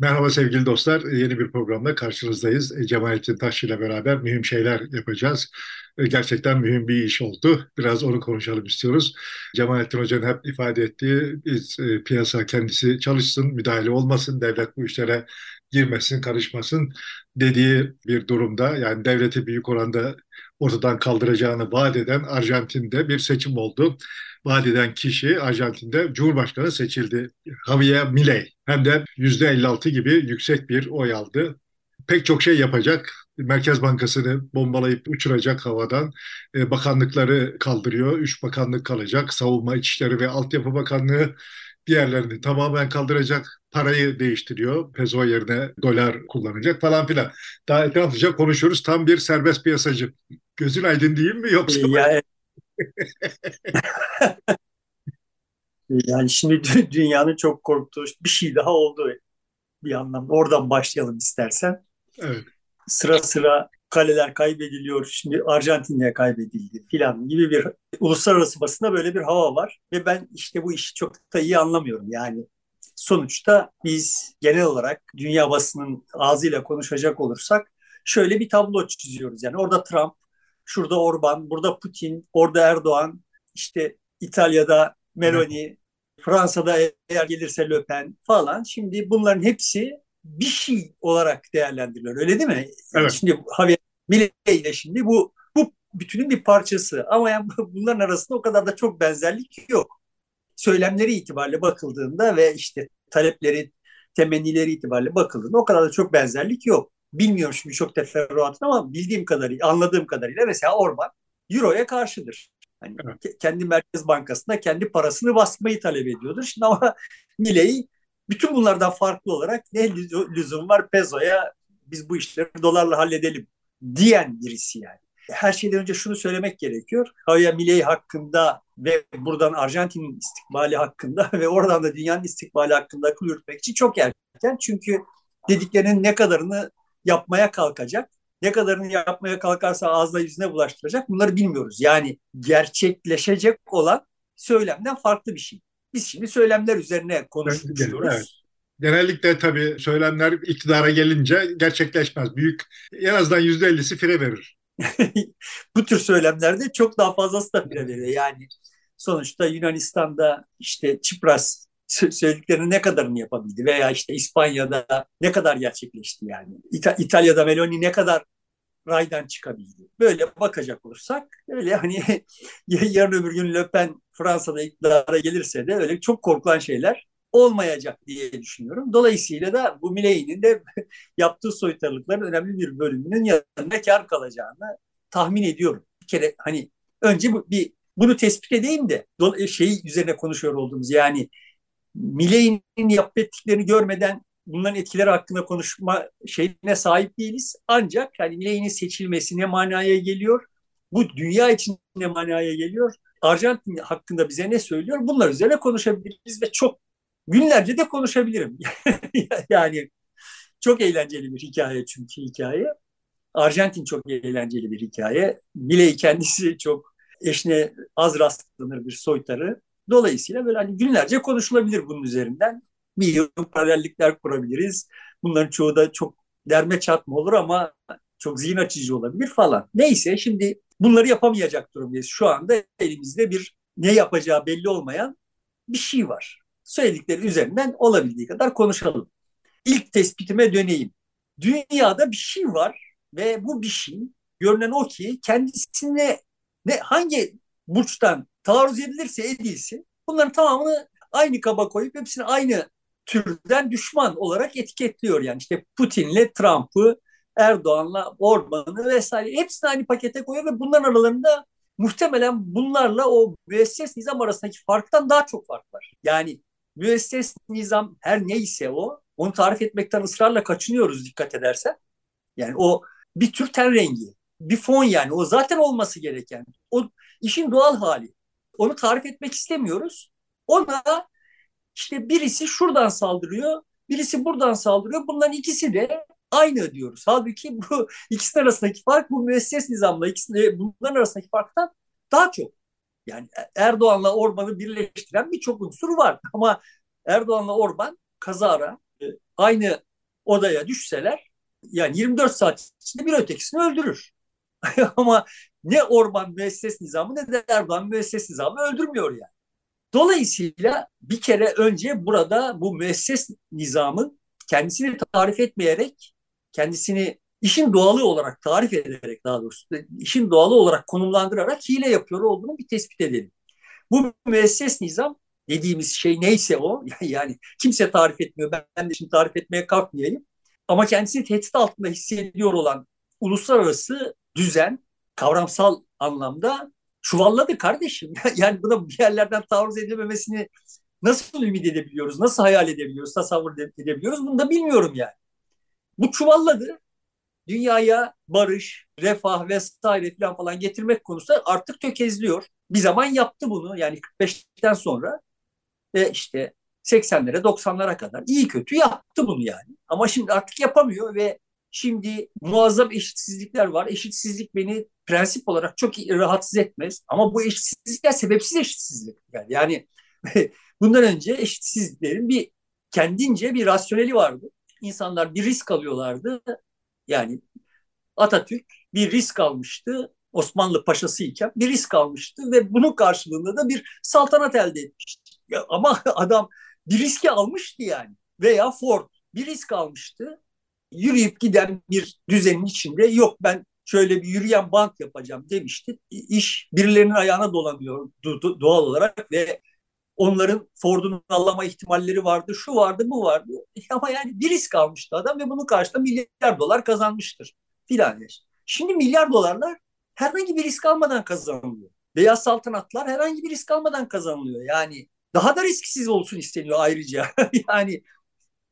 Merhaba sevgili dostlar, yeni bir programla karşınızdayız. Cemalettin Taşçı ile beraber mühim şeyler yapacağız. Gerçekten mühim bir iş oldu. Biraz onu konuşalım istiyoruz. Cemalettin Hoca'nın hep ifade ettiği, piyasa kendisi çalışsın, müdahale olmasın, devlet bu işlere girmesin, karışmasın dediği bir durumda, yani devleti büyük oranda ortadan kaldıracağını vaat eden Arjantin'de bir seçim oldu. Vaat eden kişi Arjantin'de Cumhurbaşkanı seçildi. Javier Milei hem de %56 gibi yüksek bir oy aldı. Pek çok şey yapacak. Merkez Bankası'nı bombalayıp uçuracak havadan, bakanlıkları kaldırıyor. 3 bakanlık kalacak. Savunma, İçişleri ve Altyapı Bakanlığı, diğerlerini tamamen kaldıracak. Parayı değiştiriyor. Peso yerine dolar kullanacak falan filan. Daha etraflıca konuşuruz. Tam bir serbest piyasacı. Gözün aydın değil mi yoksa? Ya, yani şimdi dünyanın çok korktuğu bir şey daha oldu bir anlamda. Oradan başlayalım istersen. Evet. Sıra sıra kaleler kaybediliyor. Şimdi Arjantin'de kaybedildi filan gibi bir uluslararası basında böyle bir hava var. Ve ben işte bu işi çok da iyi anlamıyorum. Yani sonuçta biz genel olarak dünya basının ağzıyla konuşacak olursak şöyle bir tablo çiziyoruz. Yani orada Trump, şurada Orban, burada Putin, orada Erdoğan, işte İtalya'da Meloni, Fransa'da eğer gelirse Le Pen falan. Şimdi bunların hepsi bir şey olarak değerlendiriliyor. Öyle değil mi? Evet. Şimdi Javier Milei şimdi bu bütünün bir parçası. Ama yani bunların arasında o kadar da çok benzerlik yok. Söylemleri itibariyle bakıldığında ve işte talepleri, temennileri itibariyle bakıldığında o kadar da çok benzerlik yok. Bilmiyorum şimdi çok teferruatın ama bildiğim kadarıyla, anladığım kadarıyla mesela Orban Euro'ya karşıdır. Hani evet. Kendi Merkez Bankası'nda kendi parasını basmayı talep ediyordur. Şimdi ama Milei bütün bunlardan farklı olarak ne lüzum var pezoya, biz bu işleri dolarla halledelim diyen birisi yani. Her şeyden önce şunu söylemek gerekiyor. Javier Milei hakkında ve buradan Arjantin'in istikbali hakkında ve oradan da dünyanın istikbali hakkında akıl yürütmek için çok erken. Çünkü dediklerinin ne kadarını yapmaya kalkacak, ne kadarını yapmaya kalkarsa ağzına yüzüne bulaştıracak bunları bilmiyoruz. Yani gerçekleşecek olan söylemden farklı bir şey. Biz şimdi söylemler üzerine konuşuyoruz. Evet. Genellikle tabii söylemler iktidara gelince gerçekleşmez. Büyük, en azından %50'si fire verir. Bu tür söylemlerde çok daha fazlası da fire veriyor. Yani sonuçta Yunanistan'da işte Tsipras söylediklerinin ne kadarını yapabildi veya işte İspanya'da ne kadar gerçekleşti yani. İtalya'da Meloni ne kadar raydan çıkabildi. Böyle bakacak olursak öyle hani yarın öbür gün Le Pen Fransa'da iktidara gelirse de öyle çok korkulan şeyler olmayacak diye düşünüyorum. Dolayısıyla da bu Milei'nin de yaptığı soytarılıkların önemli bir bölümünün yanında kar kalacağını tahmin ediyorum. Bir kere hani önce bunu tespit edeyim de şey üzerine konuşuyor olduğumuz yani Milei'nin yaptığı ettiklerini görmeden bunların etkileri hakkında konuşma şeyine sahip değiliz. Ancak yani Milei'nin seçilmesi ne manaya geliyor? Bu dünya için ne manaya geliyor? Arjantin hakkında bize ne söylüyor? Bunlar üzerine konuşabiliriz ve çok günlerce de konuşabilirim. Yani çok eğlenceli bir hikaye çünkü hikaye. Arjantin çok eğlenceli bir hikaye. Milei kendisi çok eşine az rastlanır bir soytarı. Dolayısıyla böyle hani günlerce konuşulabilir bunun üzerinden. Milyon paralellikler kurabiliriz. Bunların çoğu da çok derme çatma olur ama çok zihin açıcı olabilir falan. Neyse şimdi bunları yapamayacak durumdayız. Şu anda elimizde bir ne yapacağı belli olmayan bir şey var. Söyledikleri üzerinden olabildiği kadar konuşalım. İlk tespitime döneyim. Dünyada bir şey var ve bu bir şey görünen o ki kendisine hangi burçtan taarruz edilirse edilsin bunların tamamını aynı kaba koyup hepsini aynı türden düşman olarak etiketliyor. Yani işte Putin'le Trump'ı, Erdoğan'la Orban'ı vesaire hepsini aynı pakete koyuyor ve bunların aralarında muhtemelen bunlarla o müesses nizam arasındaki farktan daha çok fark var. Yani müesses nizam her neyse onu tarif etmekten ısrarla kaçınıyoruz dikkat edersen. Yani o bir tür ten rengi, bir fon yani o zaten olması gereken, o işin doğal hali. Onu tarif etmek istemiyoruz. Ona işte birisi şuradan saldırıyor, birisi buradan saldırıyor. Bunların ikisi de aynı diyoruz. Halbuki bu ikisinin arasındaki fark bu müesses nizamla bunların arasındaki farktan daha çok. Yani Erdoğan'la Orban'ı birleştiren birçok unsur var. Ama Erdoğan'la Orban kazara aynı odaya düşseler yani 24 saat içinde bir ötekisini öldürür. Ama ne Orban müesses nizamı ne de Erdoğan müesses nizamı öldürmüyor yani. Dolayısıyla bir kere önce burada bu müesses nizamın kendisini tarif etmeyerek, kendisini işin doğalı olarak tarif ederek, daha doğrusu işin doğalı olarak konumlandırarak hile yapıyor olduğunu bir tespit edelim. Bu müesses nizam dediğimiz şey neyse o, yani kimse tarif etmiyor, ben de şimdi tarif etmeye kalkmayayım. Ama kendisini tehdit altında hissediyor olan uluslararası düzen kavramsal anlamda çuvalladı kardeşim. Yani buna bir yerlerden taarruz edilememesini nasıl ümit edebiliyoruz, nasıl hayal edebiliyoruz, tasavvur edebiliyoruz bunu da bilmiyorum yani. Bu çuvalladı. Dünyaya barış, refah vesaire falan getirmek konusunda artık tökezliyor. Bir zaman yaptı bunu yani 45'ten sonra ve işte 80'lere 90'lara kadar iyi kötü yaptı bunu yani. Ama şimdi artık yapamıyor ve şimdi muazzam eşitsizlikler var. Eşitsizlik beni prensip olarak çok rahatsız etmez. Ama bu eşitsizlikler sebepsiz eşitsizlik. Yani bundan önce eşitsizliklerin bir kendince bir rasyoneli vardı. İnsanlar bir risk alıyorlardı. Yani Atatürk bir risk almıştı Osmanlı Paşası iken bir risk almıştı ve bunun karşılığında da bir saltanat elde etmişti. Ya ama adam bir riski almıştı yani veya Ford bir risk almıştı. Yürüyüp giden bir düzenin içinde yok ben şöyle bir yürüyen bank yapacağım demişti. İş birilerinin ayağına dolanıyor doğal olarak ve onların Ford'un allama ihtimalleri vardı, şu vardı, bu vardı. Ama yani bir risk almıştı adam ve bunun karşılığında milyar dolar kazanmıştır filan. Şimdi milyar dolarlar herhangi bir risk almadan kazanılıyor. Veya saltanatlar herhangi bir risk almadan kazanılıyor. Yani daha da risksiz olsun isteniyor ayrıca. Yani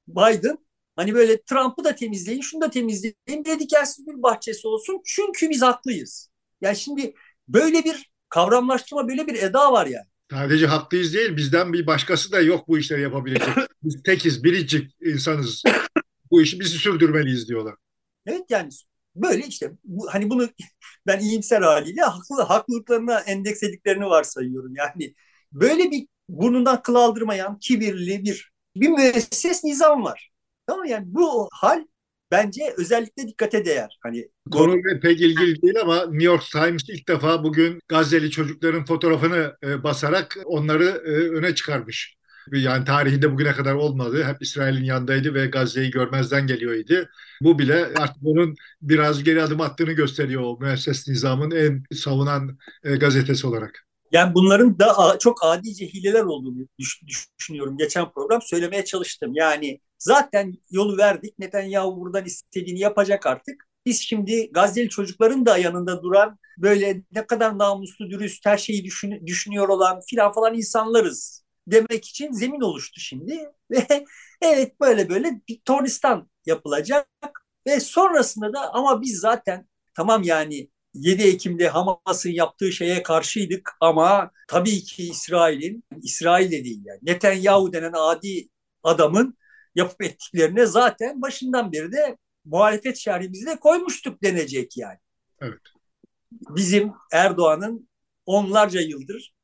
Biden hani böyle Trump'ı da temizleyin, şunu da temizleyin, dedikensiz bir bahçesi olsun. Çünkü biz haklıyız. Yani şimdi böyle bir kavramlaştırma, böyle bir eda var yani. Sadece haklıyız değil, bizden bir başkası da yok bu işleri yapabilecek. Biz tekiz, biricik insanız. Bu işi bizi sürdürmeliyiz diyorlar. Evet yani böyle işte hani bunu ben iyimser haliyle haklılıklarına endekslediklerini varsayıyorum. Yani böyle bir burnundan kıl aldırmayan kibirli bir müesses nizam var. Tamam yani bu hal bence özellikle dikkate değer. Hani konuyla pek ilgili değil ama New York Times ilk defa bugün Gazze'li çocukların fotoğrafını basarak onları öne çıkarmış. Yani tarihinde bugüne kadar olmadı. Hep İsrail'in yanındaydı ve Gazze'yi görmezden geliyordu. Bu bile artık onun biraz geri adım attığını gösteriyor o müesses nizamın en savunan gazetesi olarak. Yani bunların da çok adice hileler olduğunu düşünüyorum. Geçen program söylemeye çalıştım. Yani zaten yolu verdik. Netanyahu buradan istediğini yapacak artık. Biz şimdi Gazze'li çocukların da yanında duran böyle ne kadar namuslu, dürüst, her şeyi düşünüyor olan filan falan insanlarız demek için zemin oluştu şimdi. Ve evet böyle bir tornistan yapılacak. Ve sonrasında da ama biz zaten tamam yani 7 Ekim'de Hamas'ın yaptığı şeye karşıydık ama tabii ki İsrail de değil yani Netanyahu denen adi adamın yapıp ettiklerine zaten başından beri de muhalefet şerhimizi de koymuştuk denecek yani. Evet. Bizim Erdoğan'ın onlarca yıldır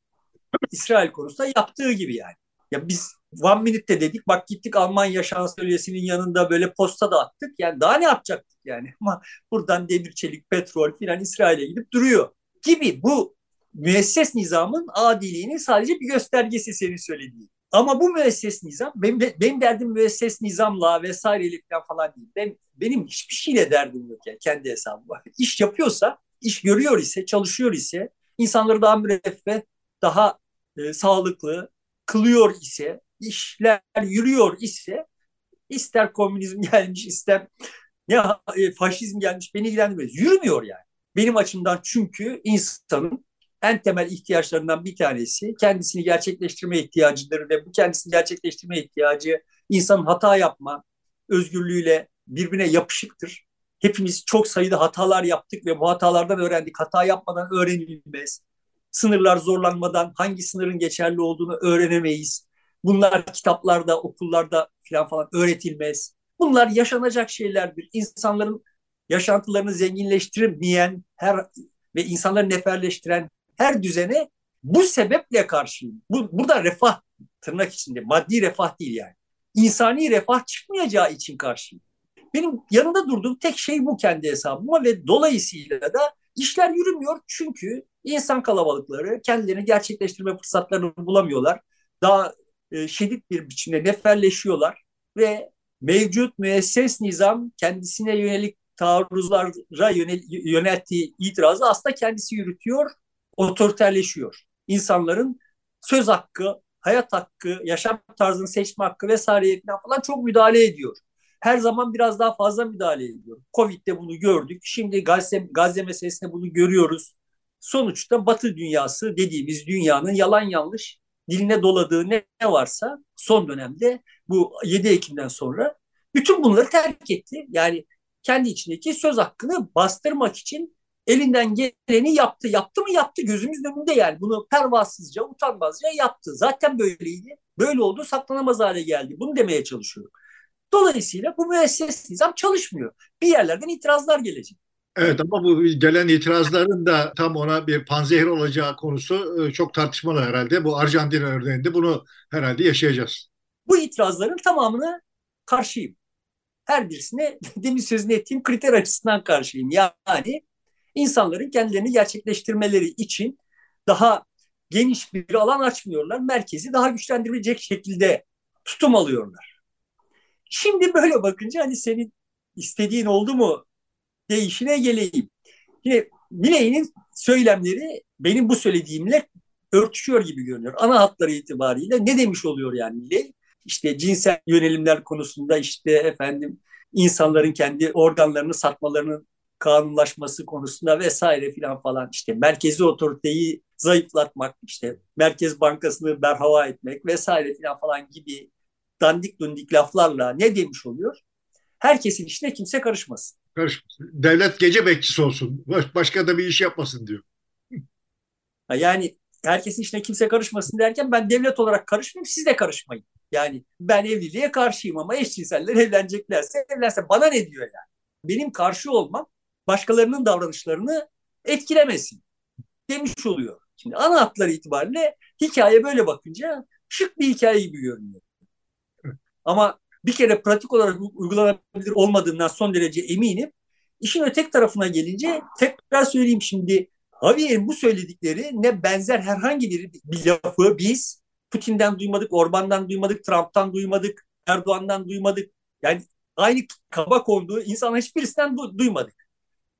İsrail konusunda yaptığı gibi yani. Ya biz one minute'te dedik bak gittik Almanya şansölyesinin yanında böyle posta da attık. Yani daha ne yapacaktık yani? Ama buradan demir, çelik, petrol filan İsrail'e gidip duruyor gibi bu müesses nizamın adiliğinin sadece bir göstergesi senin söylediğin. Ama bu müesses nizam, benim derdim müesses nizamla vesaireyle falan değil. Benim hiçbir şeyle derdim yok yani kendi hesabıma. İş yapıyorsa, iş görüyor ise, çalışıyor ise, insanları daha müreffeh, daha sağlıklı kılıyor ise, işler yürüyor ise, ister komünizm gelmiş, ister faşizm gelmiş beni ilgilendirmez. Yürümüyor yani. Benim açımdan çünkü insanın en temel ihtiyaçlarından bir tanesi kendisini gerçekleştirme ihtiyacıdır ve bu kendisini gerçekleştirme ihtiyacı insanın hata yapma özgürlüğüyle birbirine yapışıktır. Hepimiz çok sayıda hatalar yaptık ve bu hatalardan öğrendik. Hata yapmadan öğrenilmez. Sınırlar zorlanmadan hangi sınırın geçerli olduğunu öğrenemeyiz. Bunlar kitaplarda, okullarda falan öğretilmez. Bunlar yaşanacak şeylerdir. İnsanların yaşantılarını zenginleştirmeyen ve insanları neferleştiren her düzene bu sebeple karşıyım. Burada refah tırnak içinde maddi refah değil yani. İnsani refah çıkmayacağı için karşıyım. Benim yanında durduğum tek şey bu kendi hesabıma ve dolayısıyla da işler yürümüyor çünkü insan kalabalıkları kendilerini gerçekleştirme fırsatlarını bulamıyorlar. Daha şiddet bir biçimde neferleşiyorlar ve mevcut müesses nizam kendisine yönelik taarruzlara yönelttiği itirazı aslında kendisi yürütüyor, otoriterleşiyor. İnsanların söz hakkı, hayat hakkı, yaşam tarzını seçme hakkı vesaireye falan çok müdahale ediyor. Her zaman biraz daha fazla müdahale ediyor. Covid'de bunu gördük. Şimdi Gazze meselesinde bunu görüyoruz. Sonuçta Batı dünyası dediğimiz dünyanın yalan yanlış diline doladığı ne varsa son dönemde bu 7 Ekim'den sonra bütün bunları terk etti. Yani kendi içindeki söz hakkını bastırmak için elinden geleni yaptı. Yaptı mı yaptı gözümüzün önünde yani. Bunu pervasızca, utanmazca yaptı. Zaten böyleydi. Böyle oldu, saklanamaz hale geldi. Bunu demeye çalışıyorum. Dolayısıyla bu müesses nizam çalışmıyor. Bir yerlerden itirazlar gelecek. Evet ama bu gelen itirazların da tam ona bir panzehir olacağı konusu çok tartışmalı herhalde. Bu Arjantin örneğinde bunu herhalde yaşayacağız. Bu itirazların tamamına karşıyım. Her birisine demin sözünü ettiğim kriter açısından karşıyım. Yani insanların kendilerini gerçekleştirmeleri için daha geniş bir alan açmıyorlar. Merkezi daha güçlendirecek şekilde tutum alıyorlar. Şimdi böyle bakınca hani senin istediğin oldu mu değişine geleyim. Yine Miley'in söylemleri benim bu söylediğimle örtüşüyor gibi görünüyor. Ana hatları itibariyle ne demiş oluyor yani Milei? İşte cinsel yönelimler konusunda işte insanların kendi organlarını satmalarının kanunlaşması konusunda vesaire falan işte merkezi otoriteyi zayıflatmak, işte Merkez Bankası'nı berhava etmek vesaire falan gibi dandik dundik laflarla ne demiş oluyor? Herkesin işine kimse karışmasın. Devlet gece bekçisi olsun. Başka da bir iş yapmasın diyor. Yani herkesin işine kimse karışmasın derken ben devlet olarak karışmayayım, siz de karışmayın. Yani ben evliliğe karşıyım ama eşcinseller evleneceklerse evlense bana ne diyor yani? Benim karşı olmam başkalarının davranışlarını etkilemesin demiş oluyor. Şimdi ana hatları itibariyle hikaye böyle bakınca şık bir hikaye gibi görünüyor. Ama bir kere pratik olarak uygulanabilir olmadığından son derece eminim. İşin öteki tarafına gelince tekrar söyleyeyim şimdi. Javier'in bu söylediklerine benzer herhangi bir lafı biz Putin'den duymadık, Orban'dan duymadık, Trump'tan duymadık, Erdoğan'dan duymadık. Yani aynı kaba konduğu insanların hiçbirisinden duymadık.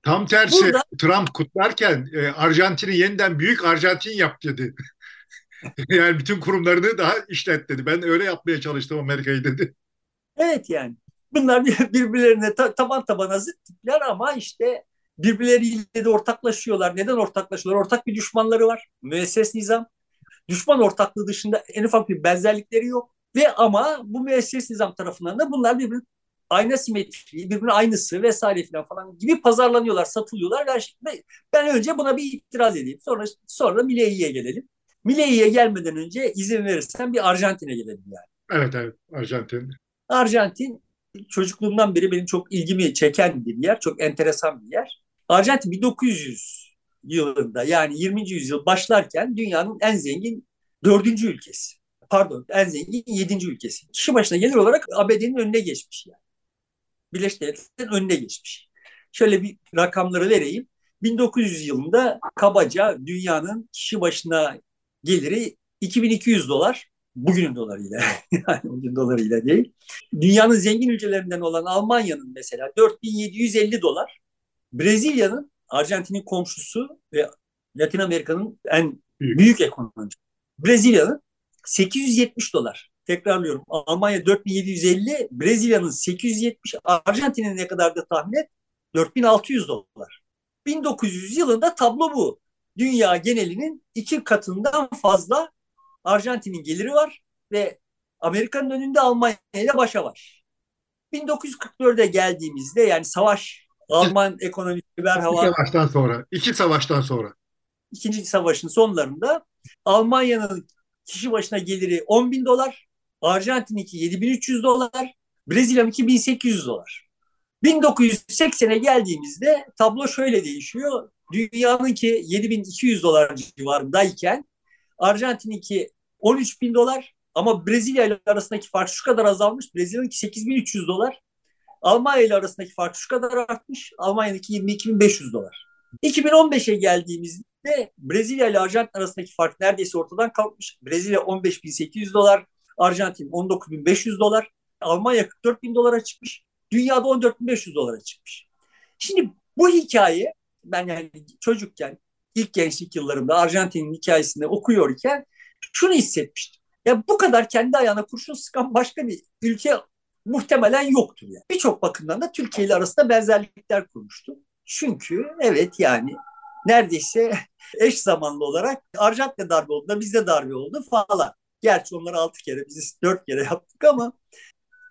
Tam tersi burada, Trump kutlarken Arjantin'i yeniden büyük Arjantin yap dedi. Yani bütün kurumlarını daha işlet dedi. Ben öyle yapmaya çalıştım Amerika'yı dedi. Evet yani. Bunlar birbirlerine taban tabana zıt tipler ama işte birbirleriyle de ortaklaşıyorlar. Neden ortaklaşıyorlar? Ortak bir düşmanları var. Müesses nizam. Düşman ortaklığı dışında en ufak bir benzerlikleri yok. Ve ama bu müesses nizam tarafından da bunlar birbirinin aynı simetriği, birbirinin aynısı vesaire falan gibi pazarlanıyorlar, satılıyorlar. Ben önce buna bir itiraz edeyim. Sonra Milei'ye gelelim. Milei'ye gelmeden önce izin verirsen bir Arjantin'e gelelim yani. Evet Arjantin. Arjantin çocukluğumdan beri benim çok ilgimi çeken bir yer. Çok enteresan bir yer. Arjantin 1900 yılında yani 20. yüzyıl başlarken dünyanın en zengin 4. ülkesi. Pardon en zengin 7. ülkesi. Kişi başına gelir olarak ABD'nin önüne geçmiş yani. Birleşik Devletler'in önüne geçmiş. Şöyle bir rakamları vereyim. 1900 yılında kabaca dünyanın kişi başına geliri $2200. Bugünün dolarıyla yani bugün dolarıyla değil. Dünyanın zengin ülkelerinden olan Almanya'nın mesela $4750, Brezilya'nın Arjantin'in komşusu ve Latin Amerika'nın en büyük ekonomisi. Brezilya'nın $870. Tekrarlıyorum. Almanya 4750, Brezilya'nın 870, Arjantin'in ne kadar da tahmin et? $4600. 1900 yılında tablo bu. Dünya genelinin 2 katından fazla Arjantin'in geliri var ve Amerika'nın önünde Almanya ile başa baş. 1944'e geldiğimizde yani savaş, Alman ekonomisi berhava. İki savaştan sonra. İkinci savaşın sonlarında Almanya'nın kişi başına geliri $10.000, Arjantin'inki $7300, Brezilya'nınki $1800. 1980'e geldiğimizde tablo şöyle değişiyor. Dünyanınki $7200 civarındayken Arjantin'inki $13.000 ama Brezilya ile arasındaki fark şu kadar azalmış. Brezilya'nınki $8300, Almanya ile arasındaki fark şu kadar artmış. Almanya'daki 22.500 dolar. 2015'e geldiğimizde Brezilya ile Arjantin arasındaki fark neredeyse ortadan kalkmış. Brezilya 15.800 dolar, Arjantin 19.500 dolar, Almanya 44.000 dolara çıkmış. Dünyada 14.500 dolara çıkmış. Şimdi bu hikaye ben yani çocukken ilk gençlik yıllarımda Arjantin'in hikayesini okuyorken şunu hissetmiştim. Ya bu kadar kendi ayağına kurşun sıkan başka bir ülke muhtemelen yoktur yani. Birçok bakımdan da Türkiye ile arasında benzerlikler kurmuştu. Çünkü evet yani neredeyse eş zamanlı olarak Arjantin'de darbe oldu da bizde darbe oldu falan. Gerçi onları 6 kere, biz 4 kere yaptık ama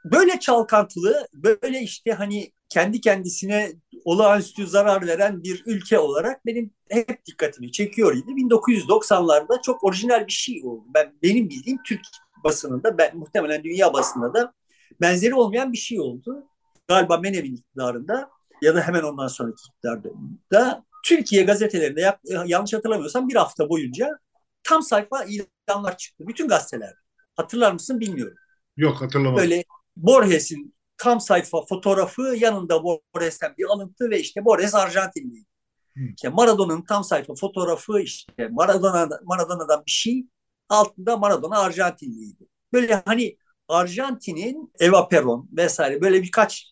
böyle çalkantılı, böyle işte hani kendi kendisine olağanüstü zarar veren bir ülke olarak benim hep dikkatimi çekiyor idi. 1990'larda çok orijinal bir şey oldu. Benim bildiğim Türk basınında, muhtemelen dünya basınında da benzeri olmayan bir şey oldu. Galiba Menem'in iktidarında ya da hemen ondan sonraki iktidarda Türkiye gazetelerinde yanlış hatırlamıyorsam bir hafta boyunca tam sayfa ilanlar çıktı. Bütün gazetelerde. Hatırlar mısın bilmiyorum. Yok, hatırlamadım. Böyle Borges'in tam sayfa fotoğrafı, yanında Borges'ten bir alıntı ve işte Borges Arjantinli. İşte Maradona'nın tam sayfa fotoğrafı, işte Maradona'dan bir şey, altında Maradona Arjantinliydi. Böyle hani Arjantin'in Eva Perón vesaire böyle birkaç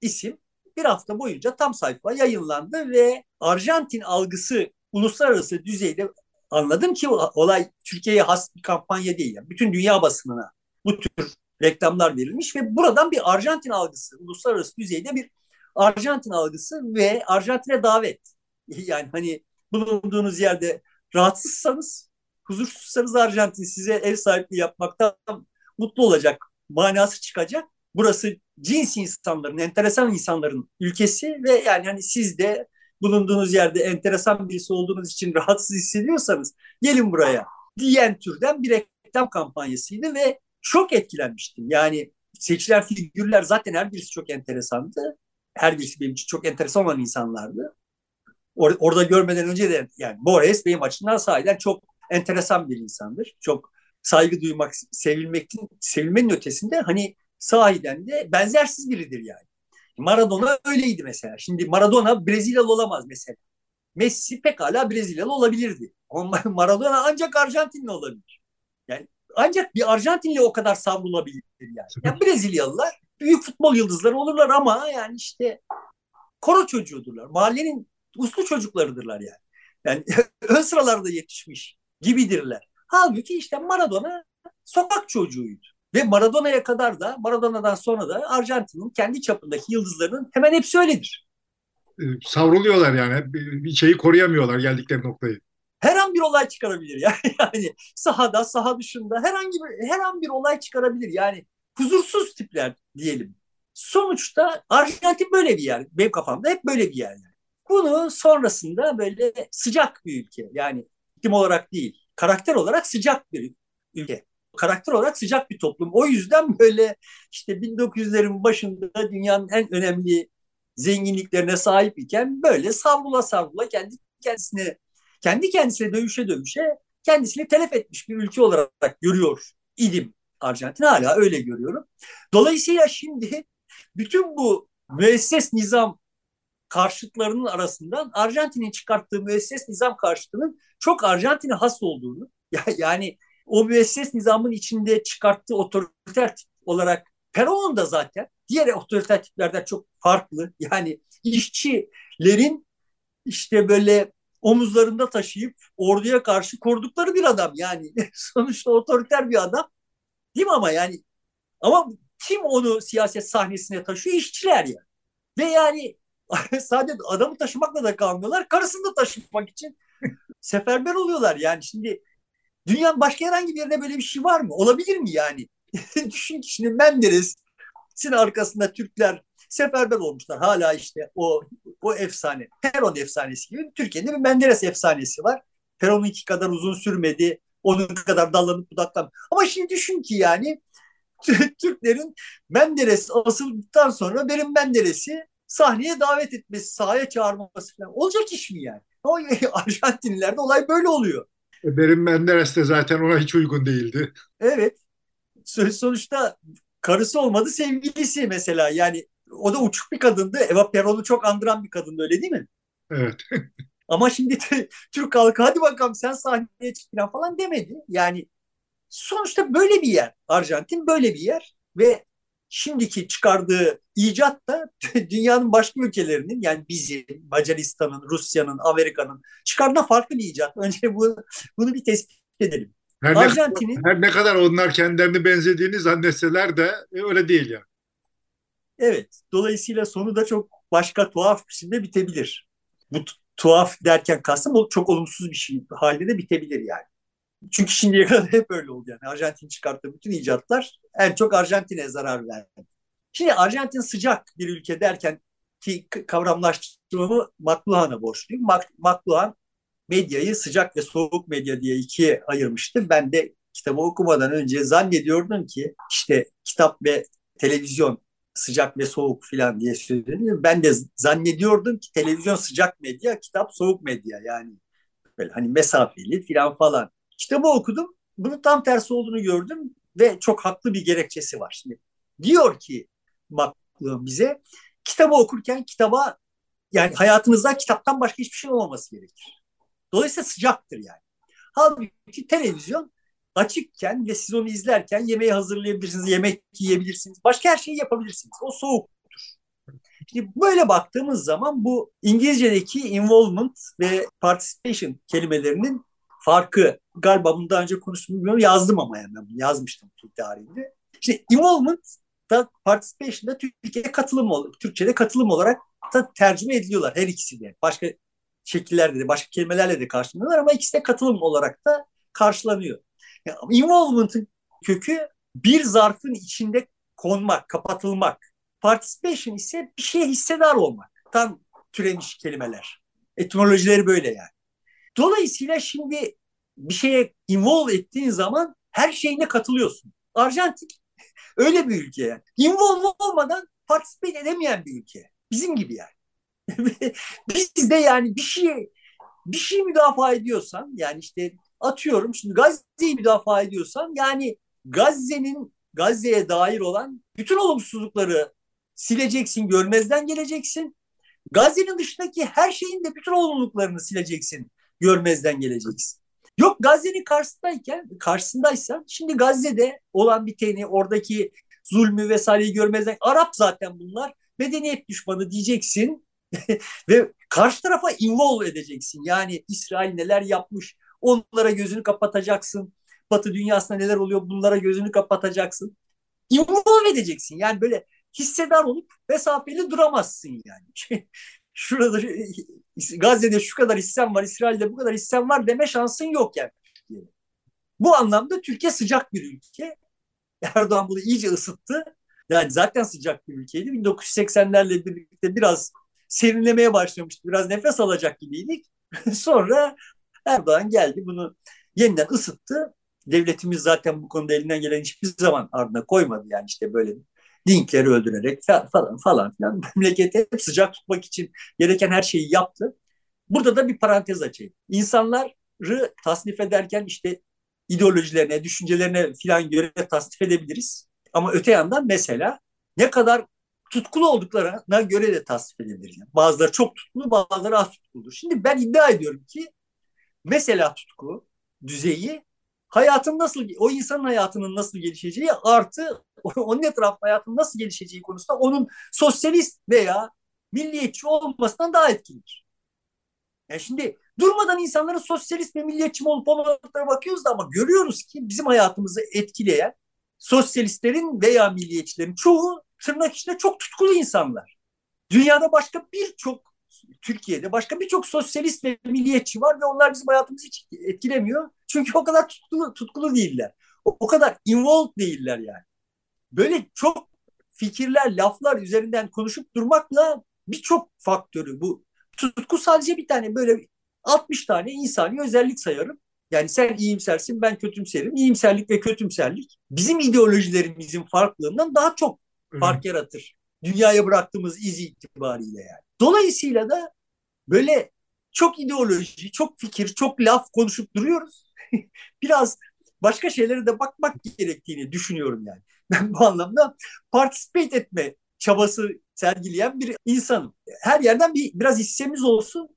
isim bir hafta boyunca tam sayfa yayınlandı ve Arjantin algısı uluslararası düzeyde, anladım ki olay Türkiye'ye has bir kampanya değil. Yani bütün dünya basınına bu tür reklamlar verilmiş ve buradan bir Arjantin algısı, uluslararası düzeyde bir Arjantin algısı ve Arjantin'e davet. Yani hani bulunduğunuz yerde rahatsızsanız, huzursuzsanız Arjantin size ev sahipliği yapmaktan mutlu olacak manası çıkacak. Burası cins insanların, enteresan insanların ülkesi ve yani hani siz de bulunduğunuz yerde enteresan birisi olduğunuz için rahatsız hissediyorsanız gelin buraya diyen türden bir reklam kampanyasıydı ve çok etkilenmiştim. Yani seçilen figürler zaten her birisi çok enteresandı. Her birisi benim için çok enteresan olan insanlardı. Orada görmeden önce de yani Borges benim açımdan sahiden çok enteresan bir insandır. Çok saygı duymak, sevilmenin ötesinde hani sahiden de benzersiz biridir yani. Maradona öyleydi mesela. Şimdi Maradona Brezilyalı olamaz mesela. Messi pekala Brezilyalı olabilirdi. Ama Maradona ancak Arjantinli olabilir. Yani ancak bir Arjantinli o kadar savrulabilir yani. Yani Brezilyalılar büyük futbol yıldızları olurlar ama yani işte koro çocuğudurlar. Mahallenin uslu çocuklarıdırlar yani. Yani ön sıralarda yetişmiş gibidirler. Halbuki işte Maradona sokak çocuğuydu. Ve Maradona'ya kadar da, Maradona'dan sonra da Arjantin'in kendi çapındaki yıldızlarının hemen hepsi öyledir. Savruluyorlar yani. Bir şeyi koruyamıyorlar, geldikleri noktayı. Her an bir olay çıkarabilir yani. Yani sahada, saha dışında her an bir olay çıkarabilir. Yani huzursuz tipler diyelim. Sonuçta Arjantin böyle bir yer. Benim kafamda hep böyle bir yer yani. Bunu sonrasında böyle sıcak bir ülke. Yani iklim olarak değil, karakter olarak sıcak bir ülke. Karakter olarak sıcak bir toplum. O yüzden böyle işte 1900'lerin başında dünyanın en önemli zenginliklerine sahip iken böyle savrula savrula kendi kendisine dövüşe dövüşe kendisini telef etmiş bir ülke olarak görüyor idim Arjantin. Hala öyle görüyorum. Dolayısıyla şimdi bütün bu müesses nizam karşıtlarının arasından Arjantin'in çıkarttığı müesses nizam karşıtının çok Arjantin'e has olduğunu, yani o müesses nizamın içinde çıkarttığı otoriter tip olarak Perón da zaten diğer otoriter tiplerden çok farklı. Yani işçilerin işte böyle omuzlarında taşıyıp orduya karşı korudukları bir adam yani. Sonuçta otoriter bir adam değil mi ama yani. Ama kim onu siyaset sahnesine taşıyor? İşçiler yani. Ve yani sadece adamı taşımakla da kalmıyorlar. Karısını da taşımak için seferber oluyorlar yani. Şimdi dünyanın başka herhangi bir yerine böyle bir şey var mı? Olabilir mi yani? Düşün ki şimdi Menderes'in arkasında Türkler seferber olmuşlar. Hala işte o efsane. Perón efsanesi gibi. Türkiye'de bir Menderes efsanesi var. Perón'unki kadar uzun sürmedi. Onun kadar dallanıp budaklanmadı. Ama şimdi düşün ki yani Türklerin Menderes asıldıktan sonra benim Menderes'i sahneye davet etmesi, sahaya çağırması falan. Olacak iş mi yani? Arjantinlilerde olay böyle oluyor. Benim Menderes de zaten ona hiç uygun değildi. Evet. Sonuçta karısı olmadı, sevgilisi mesela. Yani O da uçuk bir kadındı. Eva Perón'u çok andıran bir kadındı, öyle değil mi? Evet. Ama şimdi Türk halkı hadi bakalım sen sahneye çık falan demedi. Yani sonuçta böyle bir yer. Arjantin böyle bir yer ve şimdiki çıkardığı icat da dünyanın başka ülkelerinin, yani bizim, Macaristan'ın, Rusya'nın, Amerika'nın çıkardığına farklı bir icat. Önce bunu bir tespit edelim. Her ne kadar onlar kendilerini benzediğini zannetseler de öyle değil yani. Evet. Dolayısıyla sonu da çok başka tuhaf bir şekilde bitebilir. Bu tuhaf derken kastım çok olumsuz bir şey halde de bitebilir yani. Çünkü şimdiye kadar hep öyle oldu yani. Arjantin çıkarttığı bütün icatlar en çok Arjantin'e zarar verdi. Şimdi Arjantin sıcak bir ülke derken ki kavramlaştırmamı Matluhan'a borçluyum. Matluhan medyayı sıcak ve soğuk medya diye ikiye ayırmıştı. Ben de kitabı okumadan önce zannediyordum ki işte kitap ve televizyon sıcak ve soğuk filan diye söyleniyor. Ben de zannediyordum ki televizyon sıcak medya, kitap soğuk medya. Yani böyle hani mesafeli filan falan. Kitabı okudum. Bunun tam tersi olduğunu gördüm ve çok haklı bir gerekçesi var. Şimdi diyor ki Matluhan bize, kitabı okurken kitaba, yani hayatınızda kitaptan başka hiçbir şey olmaması gerekir. Dolayısıyla sıcaktır yani. Halbuki televizyon açıkken ve siz onu izlerken yemeği hazırlayabilirsiniz, yemek yiyebilirsiniz, başka her şeyi yapabilirsiniz. O soğuktur. Şimdi böyle baktığımız zaman bu İngilizce'deki involvement ve participation kelimelerinin farkı, galiba bunu daha önce konuştum bilmiyorum, yazdım ama yani ben bunu yazmıştım Türk tarihinde. Şimdi involvement da participation da Türkiye'de katılım, Türkçe'de katılım olarak da tercüme ediliyorlar her ikisi de. Başka şekillerde de, başka kelimelerle de karşılanıyorlar ama ikisi de katılım olarak da karşılanıyor. Yani involvement'ın kökü bir zarfın içinde konmak, kapatılmak. Participation ise bir şeye hissedar olmaktan türemiş kelimeler. Etimolojileri böyle yani. Dolayısıyla şimdi bir şeye involve ettiğin zaman her şeyine katılıyorsun. Arjantin öyle bir ülke yani. Involve olmadan participate edemeyen bir ülke. Bizim gibi yani. Biz de yani bir şey müdafaa ediyorsan, yani işte atıyorum şimdi Gazze'yi müdafaa ediyorsan, yani Gazze'ye dair olan bütün olumsuzlukları sileceksin, görmezden geleceksin. Gazze'nin dışındaki her şeyin de bütün olumluluklarını sileceksin, görmezden geleceksin. Yok Gazze'nin karşısındaysan şimdi Gazze'de olan biteni, oradaki zulmü vesaireyi görmezden, Arap zaten bunlar, medeniyet düşmanı diyeceksin ve karşı tarafa involve edeceksin. Yani İsrail neler yapmış, onlara gözünü kapatacaksın. Batı dünyasında neler oluyor, bunlara gözünü kapatacaksın. İnvolve edeceksin. Yani böyle hissedar olup mesafeli duramazsın yani. Şurada Gazze'de şu kadar hissen var, İsrail'de bu kadar hissen var deme şansın yok yani. Bu anlamda Türkiye sıcak bir ülke. Erdoğan bunu iyice ısıttı. Yani zaten sıcak bir ülkeydi. 1980'lerle birlikte biraz serinlemeye başlamıştı. Biraz nefes alacak gibiydik. Sonra Erdoğan geldi, bunu yeniden ısıttı. Devletimiz zaten bu konuda elinden gelen hiçbir zaman ardına koymadı. Yani işte böyle Dinkleri öldürerek falan filan memleketi hep sıcak tutmak için gereken her şeyi yaptı. Burada da bir parantez açayım. İnsanları tasnif ederken işte ideolojilerine, düşüncelerine filan göre tasnif edebiliriz. Ama öte yandan mesela ne kadar tutkulu olduklarına göre de tasnif edebiliriz. Yani bazıları çok tutkulu, bazıları az tutkuludur. Şimdi ben iddia ediyorum ki mesela tutku düzeyi, o insanın hayatının nasıl gelişeceği artı onun etrafı hayatının nasıl gelişeceği konusunda onun sosyalist veya milliyetçi olmasından daha etkilidir. Yani şimdi durmadan insanların sosyalist ve milliyetçi olup olmadıklarına bakıyoruz da ama görüyoruz ki bizim hayatımızı etkileyen sosyalistlerin veya milliyetçilerin çoğu tırnak içinde çok tutkulu insanlar. Dünyada Türkiye'de başka birçok sosyalist ve milliyetçi var ve onlar bizim hayatımızı hiç etkilemiyor. Çünkü o kadar tutkulu değiller. O kadar involved değiller yani. Böyle çok fikirler, laflar üzerinden konuşup durmakla birçok faktörü bu. Tutku sadece bir tane, böyle 60 tane insani özellik sayarım. Yani sen iyimsersin, ben kötümserim. İyimserlik ve kötümserlik bizim ideolojilerimizin farklılığından daha çok fark yaratır. Dünyaya bıraktığımız iz itibariyle yani. Dolayısıyla da böyle çok ideoloji, çok fikir, çok laf konuşup duruyoruz. Biraz başka şeylere de bakmak gerektiğini düşünüyorum yani. Ben bu anlamda participate etme çabası sergileyen bir insanım. Her yerden biraz hissemiz olsun.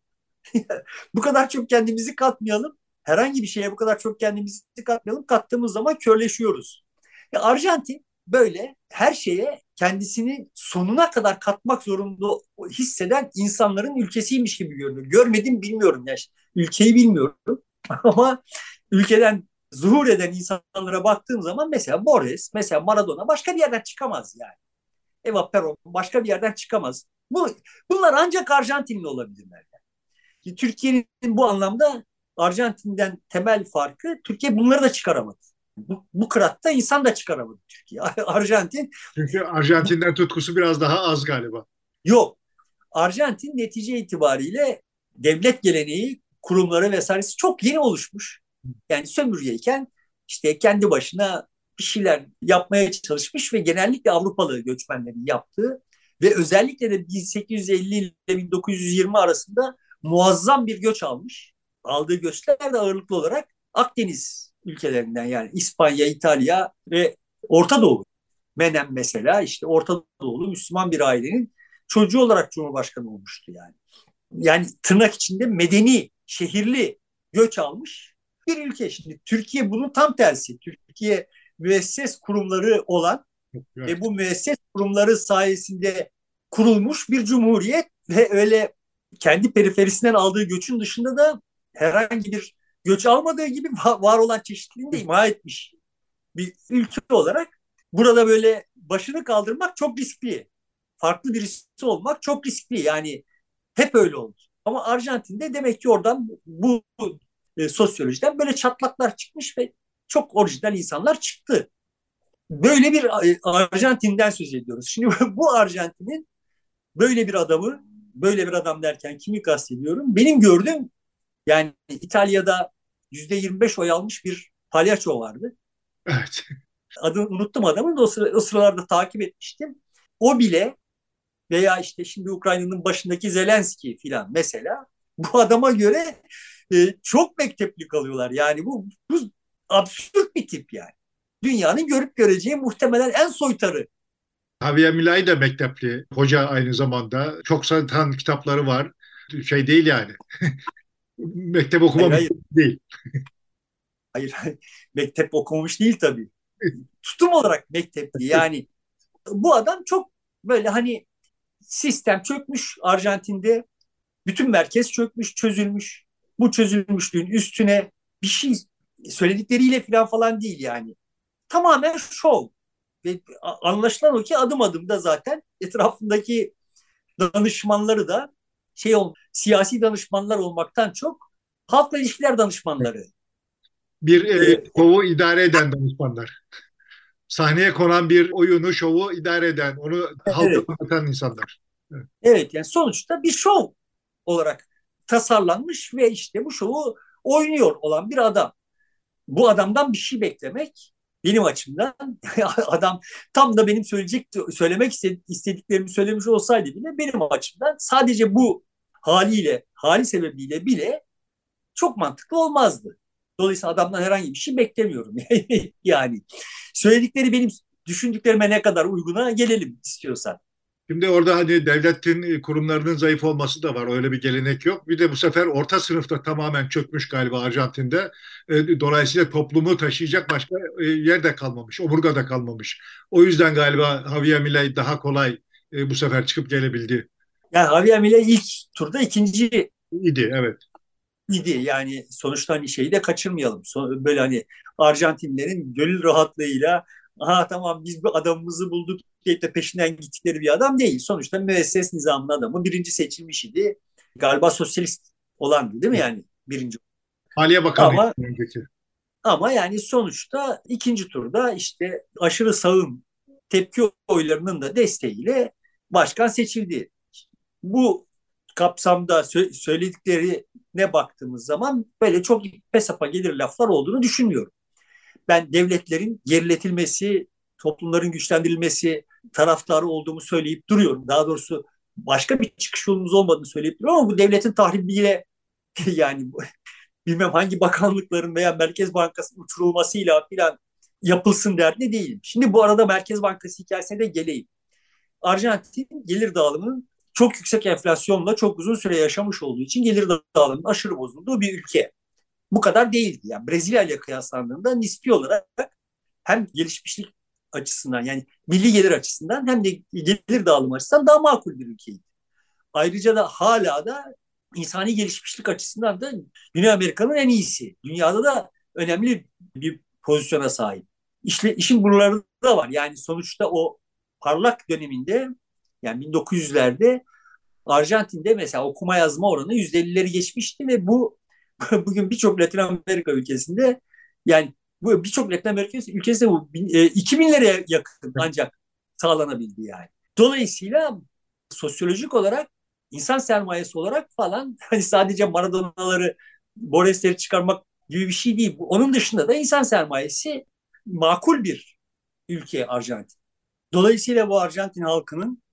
Bu kadar çok kendimizi katmayalım. Herhangi bir şeye bu kadar çok kendimizi katmayalım. Kattığımız zaman körleşiyoruz. Ya Arjantin böyle her şeye kendisini sonuna kadar katmak zorunda hisseden insanların ülkesiymiş gibi görünüyor. Görmedim, bilmiyorum ya. Ülkeyi bilmiyorum ama ülkeden zuhur eden insanlara baktığım zaman mesela Borges, mesela Maradona başka bir yerden çıkamaz yani. Eva Perón başka bir yerden çıkamaz. Bunlar ancak Arjantinli olabilirler. Yani. Türkiye'nin bu anlamda Arjantin'den temel farkı, Türkiye bunları da çıkaramadı. Bu kıratta insan da çıkaramadı Türkiye. Arjantin. Çünkü Arjantin'den tutkusu biraz daha az galiba. Yok. Arjantin netice itibariyle devlet geleneği, kurumları vesairesi çok yeni oluşmuş. Yani sömürgeyken işte kendi başına bir şeyler yapmaya çalışmış ve genellikle Avrupalı göçmenlerin yaptığı ve özellikle de 1850 ile 1920 arasında muazzam bir göç almış. Aldığı göçler de ağırlıklı olarak Akdeniz ülkelerinden, yani İspanya, İtalya ve Orta Doğu. Menem mesela işte Orta Doğulu Müslüman bir ailenin çocuğu olarak Cumhurbaşkanı olmuştu yani. Yani tırnak içinde medeni, şehirli göç almış bir ülke. Şimdi Türkiye bunun tam tersi. Türkiye müesses kurumları olan, evet, ve bu müesses kurumları sayesinde kurulmuş bir cumhuriyet ve öyle kendi periferisinden aldığı göçün dışında da herhangi bir göç almadığı gibi var olan çeşitliliğini de imha etmiş bir ülke olarak burada böyle başını kaldırmak çok riskli. Farklı birisi olmak çok riskli. Yani hep öyle oldu. Ama Arjantin'de demek ki oradan bu sosyolojiden böyle çatlaklar çıkmış ve çok orijinal insanlar çıktı. Böyle bir Arjantin'den söz ediyoruz. Şimdi bu Arjantin'in böyle bir adam derken kimi kastediyorum? Benim gördüğüm, yani İtalya'da %25 oy almış bir palyaço vardı. Evet. Adını unuttum adamın da o sıralarda takip etmiştim. O bile veya işte şimdi Ukrayna'nın başındaki Zelenskiy filan mesela, bu adama göre çok mektepli kalıyorlar. Yani bu absürt bir tip yani. Dünyanın görüp göreceği muhtemelen en soytarı. Javier Milei de mektepli hoca aynı zamanda. Çok satan kitapları var. Şey değil yani. Mektep okumamış değil. Hayır, mektep okumamış değil tabii. Tutum olarak mektepli. Yani bu adam çok böyle hani sistem çökmüş Arjantin'de. Bütün merkez çökmüş, çözülmüş. Bu çözülmüşlüğün üstüne bir şey söyledikleriyle falan değil yani. Tamamen şov. Ve anlaşılan o ki adım adım da zaten etrafındaki danışmanları da siyasi danışmanlar olmaktan çok halkla ilişkiler danışmanları. Bir şovu idare eden danışmanlar. Sahneye konan bir oyunu, şovu idare eden, onu halka anlatan insanlar. Evet. Evet, yani sonuçta bir şov olarak tasarlanmış ve işte bu şovu oynuyor olan bir adam. Bu adamdan bir şey beklemek benim açımdan, adam tam da benim söylemek istediklerimi söylemiş olsaydı bile benim açımdan sadece bu hali sebebiyle bile çok mantıklı olmazdı. Dolayısıyla adamdan herhangi bir şey beklemiyorum. Yani söyledikleri benim düşündüklerime ne kadar uyguna, gelelim istiyorsan. Şimdi orada hani devletin kurumlarının zayıf olması da var. Öyle bir gelenek yok. Bir de bu sefer orta sınıfta tamamen çökmüş galiba Arjantin'de. Dolayısıyla toplumu taşıyacak başka yer de kalmamış. Omurga da kalmamış. O yüzden galiba Javier Milei daha kolay bu sefer çıkıp gelebildi. Yani Javier Milei ilk turda ikinci idi. Evet. İdi. Yani sonuçta hani şeyi de kaçırmayalım. Böyle hani Arjantinlerin gönül rahatlığıyla aha tamam biz bu adamımızı bulduk deyip de peşinden gittikleri bir adam değil. Sonuçta müesses nizamın adamı, birinci seçilmiş idi. Galiba sosyalist olandı değil mi yani birinci? Maliye Bakanı. Ama yani sonuçta ikinci turda işte aşırı sağın tepki oylarının da desteğiyle başkan seçildi. Bu kapsamda söylediklerine baktığımız zaman böyle çok pesapa gelir laflar olduğunu düşünmüyorum. Ben devletlerin geriletilmesi, toplumların güçlendirilmesi taraftarı olduğumu söyleyip duruyorum. Daha doğrusu başka bir çıkış yolumuz olmadığını söyleyip duruyorum ama bu devletin tahribiyle yani bilmem hangi bakanlıkların veya Merkez Bankası'nın uçurulmasıyla filan yapılsın derdi değilim. Şimdi bu arada Merkez Bankası hikayesine de geleyim. Arjantin gelir dağılımının çok yüksek enflasyonla çok uzun süre yaşamış olduğu için gelir dağılımının aşırı bozulduğu bir ülke. Bu kadar değildi. Yani Brezilya ile kıyaslandığında nispi olarak hem gelişmişlik açısından, yani milli gelir açısından, hem de gelir dağılımı açısından daha makul bir ülkeydi. Ayrıca da hala da insani gelişmişlik açısından da Güney Amerika'nın en iyisi. Dünyada da önemli bir pozisyona sahip. İşin buraları da var. Yani sonuçta o parlak döneminde, yani 1900'lerde Arjantin'de mesela okuma yazma oranı %50'leri geçmişti ve bu bugün birçok Latin Amerika ülkesinde, yani bu birçok Latin Amerika ülkesinde bu 2000'lere yakın ancak sağlanabildi yani. Dolayısıyla sosyolojik olarak, insan sermayesi olarak falan, hani sadece Maradona'ları, Borges'leri çıkarmak gibi bir şey değil. Onun dışında da insan sermayesi makul bir ülke Arjantin. Dolayısıyla bu Arjantin halkının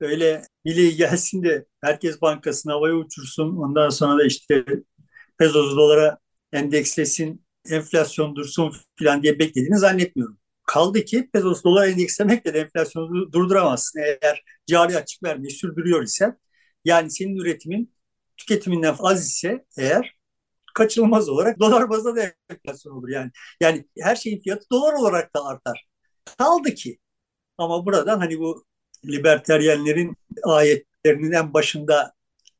öyle bileği gelsin de Merkez Bankası'nı havaya uçursun, ondan sonra da işte pezosu dolara endekslesin, enflasyon dursun falan diye beklediğini zannetmiyorum. Kaldı ki pezosu dolara endekslemekle de enflasyonu durduramazsın. Eğer cari açık vermeyi sürdürüyor ise, yani senin üretimin tüketiminden az ise eğer, kaçınılmaz olarak dolar bazda da enflasyon olur yani. Yani her şeyin fiyatı dolar olarak da artar. Kaldı ki, ama buradan hani bu libertaryenlerin ayetlerinin en başında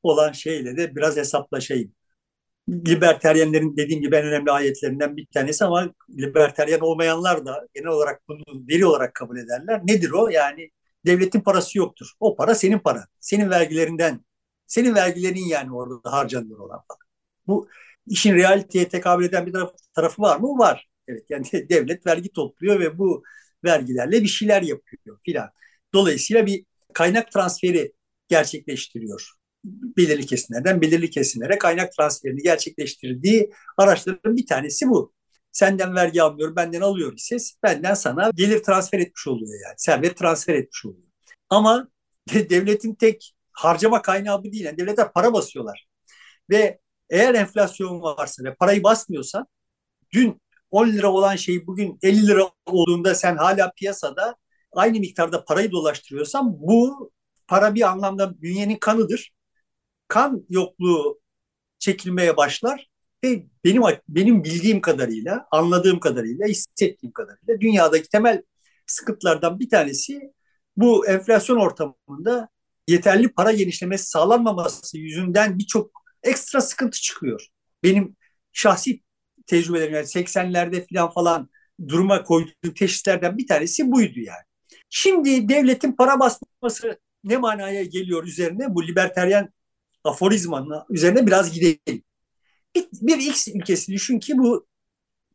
olan şeyle de biraz hesaplaşayım. Libertaryenlerin, dediğim gibi, en önemli ayetlerinden bir tanesi, ama libertaryen olmayanlar da genel olarak bunu veri olarak kabul ederler. Nedir o? Yani devletin parası yoktur. O para senin paran. Senin vergilerinden, senin vergilerin yani orada harcanıyor olan para. Bu işin realiteye tekabül eden bir tarafı var mı? Var. Evet, yani devlet vergi topluyor ve bu vergilerle bir şeyler yapıyor filan. Dolayısıyla bir kaynak transferi gerçekleştiriyor. Belirli kesimlerden belirli kesimlere kaynak transferini gerçekleştirdiği araçların bir tanesi bu. Senden vergi almıyor, benden alıyor ise benden sana gelir transfer etmiş oluyor yani. Servet transfer etmiş oluyor. Ama devletin tek harcama kaynağı bu değil. Yani devletler para basıyorlar. Ve eğer enflasyon varsa ve parayı basmıyorsa, dün 10 lira olan şey bugün 50 lira olduğunda sen hala piyasada aynı miktarda parayı dolaştırıyorsan, bu para bir anlamda bünyenin kanıdır. Kan yokluğu çekilmeye başlar ve benim bildiğim kadarıyla, anladığım kadarıyla, hissettiğim kadarıyla dünyadaki temel sıkıntılardan bir tanesi bu enflasyon ortamında yeterli para genişlemesi sağlanmaması yüzünden birçok ekstra sıkıntı çıkıyor. Benim şahsi tecrübelerim, yani 80'lerde falan duruma koyduğum teşhislerden bir tanesi buydu yani. Şimdi devletin para basması ne manaya geliyor üzerine, bu libertaryen aforizmanın üzerine biraz gidelim. Bir X ülkesi düşün ki bu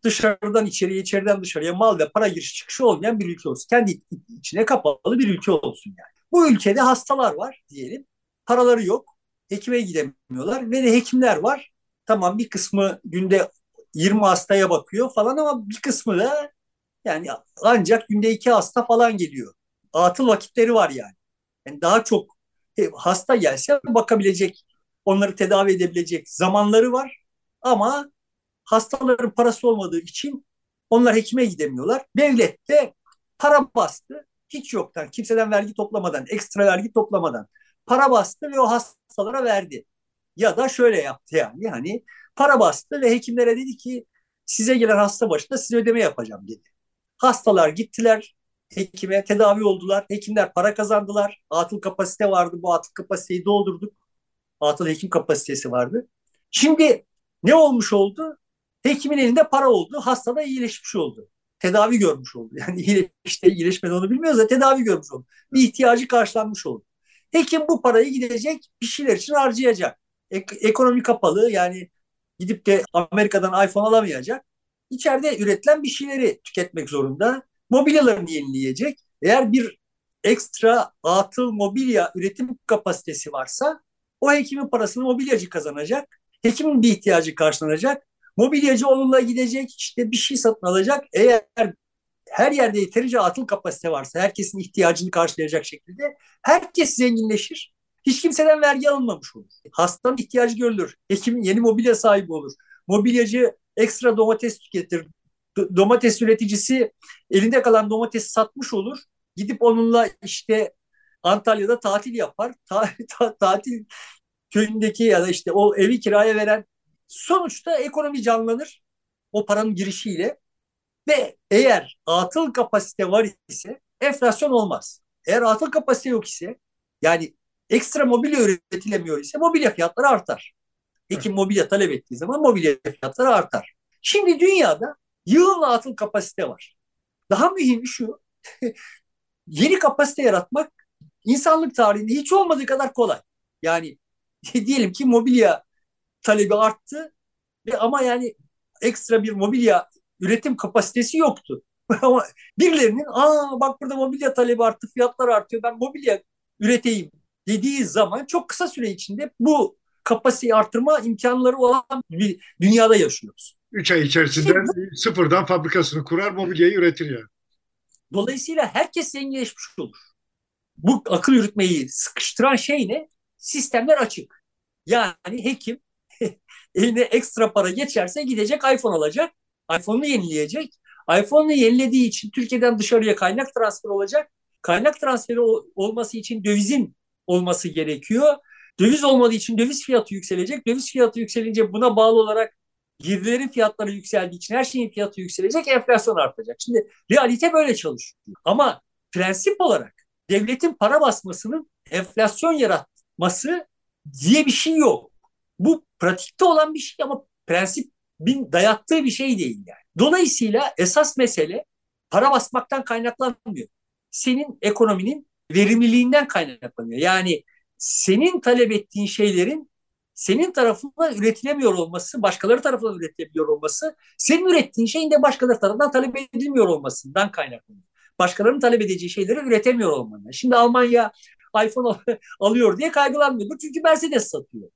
dışarıdan içeriye, içeriden dışarıya mal ve para giriş çıkışı olmayan bir ülke olsun. Kendi içine kapalı bir ülke olsun yani. Bu ülkede hastalar var diyelim. Paraları yok. Hekime gidemiyorlar ve de hekimler var. Tamam, bir kısmı günde 20 hastaya bakıyor falan, ama bir kısmı da yani ancak günde 2 hasta falan geliyor. Atıl vakitleri var yani. Yani daha çok hasta gelse bakabilecek, onları tedavi edebilecek zamanları var. Ama hastaların parası olmadığı için onlar hekime gidemiyorlar. Devlet de para bastı. Hiç yoktan, kimseden vergi toplamadan, ekstra vergi toplamadan para bastı ve o hastalara verdi. Ya da şöyle yaptı yani, hani para bastı ve hekimlere dedi ki size gelen hasta başına size ödeme yapacağım dedi. Hastalar gittiler hekime, tedavi oldular. Hekimler para kazandılar. Atıl kapasite vardı. Bu atıl kapasiteyi doldurduk. Atıl hekim kapasitesi vardı. Şimdi ne olmuş oldu? Hekimin elinde para oldu. Hasta da iyileşmiş oldu. Tedavi görmüş oldu. Yani iyileşmedi onu bilmiyoruz da tedavi görmüş oldu. Bir ihtiyacı karşılanmış oldu. Hekim bu parayı gidecek bir şeyler için harcayacak. Ekonomi kapalı, yani gidip de Amerika'dan iPhone alamayacak. İçeride üretilen bir şeyleri tüketmek zorunda. Mobilyalarını yenileyecek. Eğer bir ekstra atıl mobilya üretim kapasitesi varsa o hekimin parasını mobilyacı kazanacak. Hekimin bir ihtiyacı karşılanacak. Mobilyacı onunla gidecek, işte bir şey satın alacak. Eğer her yerde yeterince atıl kapasite varsa, herkesin ihtiyacını karşılayacak şekilde herkes zenginleşir. Hiç kimseden vergi alınmamış olur. Hastanın ihtiyacı görülür. Hekimin yeni mobilya sahibi olur. Mobilyacı ekstra domates tüketir. Domates üreticisi elinde kalan domatesi satmış olur. Gidip onunla işte Antalya'da tatil yapar. Tatil köyündeki ya da işte o evi kiraya veren, sonuçta ekonomi canlanır o paranın girişiyle. Ve eğer atıl kapasite var ise enflasyon olmaz. Eğer atıl kapasite yok ise, yani ekstra mobilya üretilemiyor ise mobilya fiyatları artar. Ekim mobilya talep ettiği zaman mobilya fiyatları artar. Şimdi dünyada yığınla atıl kapasite var. Daha mühimi şu, yeni kapasite yaratmak insanlık tarihinde hiç olmadığı kadar kolay. Yani diyelim ki mobilya talebi arttı ve ama yani ekstra bir mobilya üretim kapasitesi yoktu. Ama birilerinin bak burada mobilya talebi arttı, fiyatlar artıyor, ben mobilya üreteyim dediği zaman çok kısa süre içinde bu kapasiteyi artırma imkanları olan bir dünyada yaşıyoruz. 3 ay içerisinde sıfırdan fabrikasını kurar, mobilyayı üretir yani. Dolayısıyla herkes zenginleşmiş olur. Bu akıl yürütmeyi sıkıştıran şey ne? Sistemler açık. Yani hekim eline ekstra para geçerse gidecek iPhone alacak, iPhone'u yenileyecek. iPhone'u yenilediği için Türkiye'den dışarıya kaynak transferi olacak. Kaynak transferi olması için dövizin olması gerekiyor. Döviz olmadığı için döviz fiyatı yükselecek. Döviz fiyatı yükselince buna bağlı olarak girdilerin fiyatları yükseldiği için her şeyin fiyatı yükselecek, enflasyon artacak. Şimdi realite böyle çalışıyor. Ama prensip olarak devletin para basmasının enflasyon yaratması diye bir şey yok. Bu pratikte olan bir şey ama prensibin dayattığı bir şey değil yani. Dolayısıyla esas mesele para basmaktan kaynaklanmıyor. Senin ekonominin verimliliğinden kaynaklanıyor. Yani senin talep ettiğin şeylerin senin tarafından üretilemiyor olması, başkaları tarafından üretilebiliyor olması, senin ürettiğin şeyin de başkaları tarafından talep edilmiyor olmasından kaynaklanıyor. Başkalarının talep edeceği şeyleri üretemiyor olmandan. Şimdi Almanya iPhone alıyor diye kaygılanmıyordur çünkü Mercedes satıyor.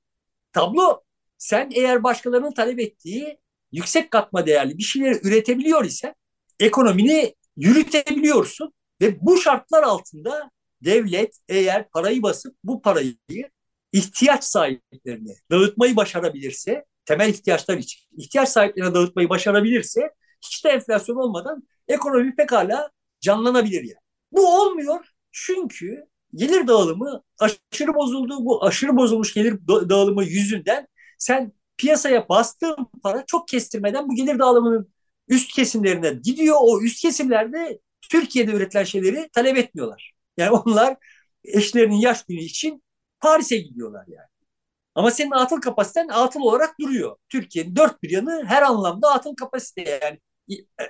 Tablo, sen eğer başkalarının talep ettiği yüksek katma değerli bir şeyleri üretebiliyor ise ekonomini yürütebiliyorsun ve bu şartlar altında devlet eğer parayı basıp bu parayı ihtiyaç sahiplerine dağıtmayı başarabilirse, temel ihtiyaçlar için ihtiyaç sahiplerine dağıtmayı başarabilirse hiç de enflasyon olmadan ekonomi pekala canlanabilir yani. Bu olmuyor çünkü gelir dağılımı aşırı bozuldu. Bu aşırı bozulmuş gelir dağılımı yüzünden sen piyasaya bastığın para çok kestirmeden bu gelir dağılımının üst kesimlerine gidiyor. O üst kesimlerde Türkiye'de üretilen şeyleri talep etmiyorlar. Yani onlar eşlerinin yaş günü için Paris'e gidiyorlar yani. Ama senin atıl kapasiten atıl olarak duruyor. Türkiye'nin dört bir yanı her anlamda atıl kapasite yani.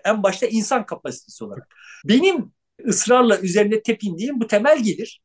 En başta insan kapasitesi olarak. Benim ısrarla üzerine tepindiğim bu temel gelir.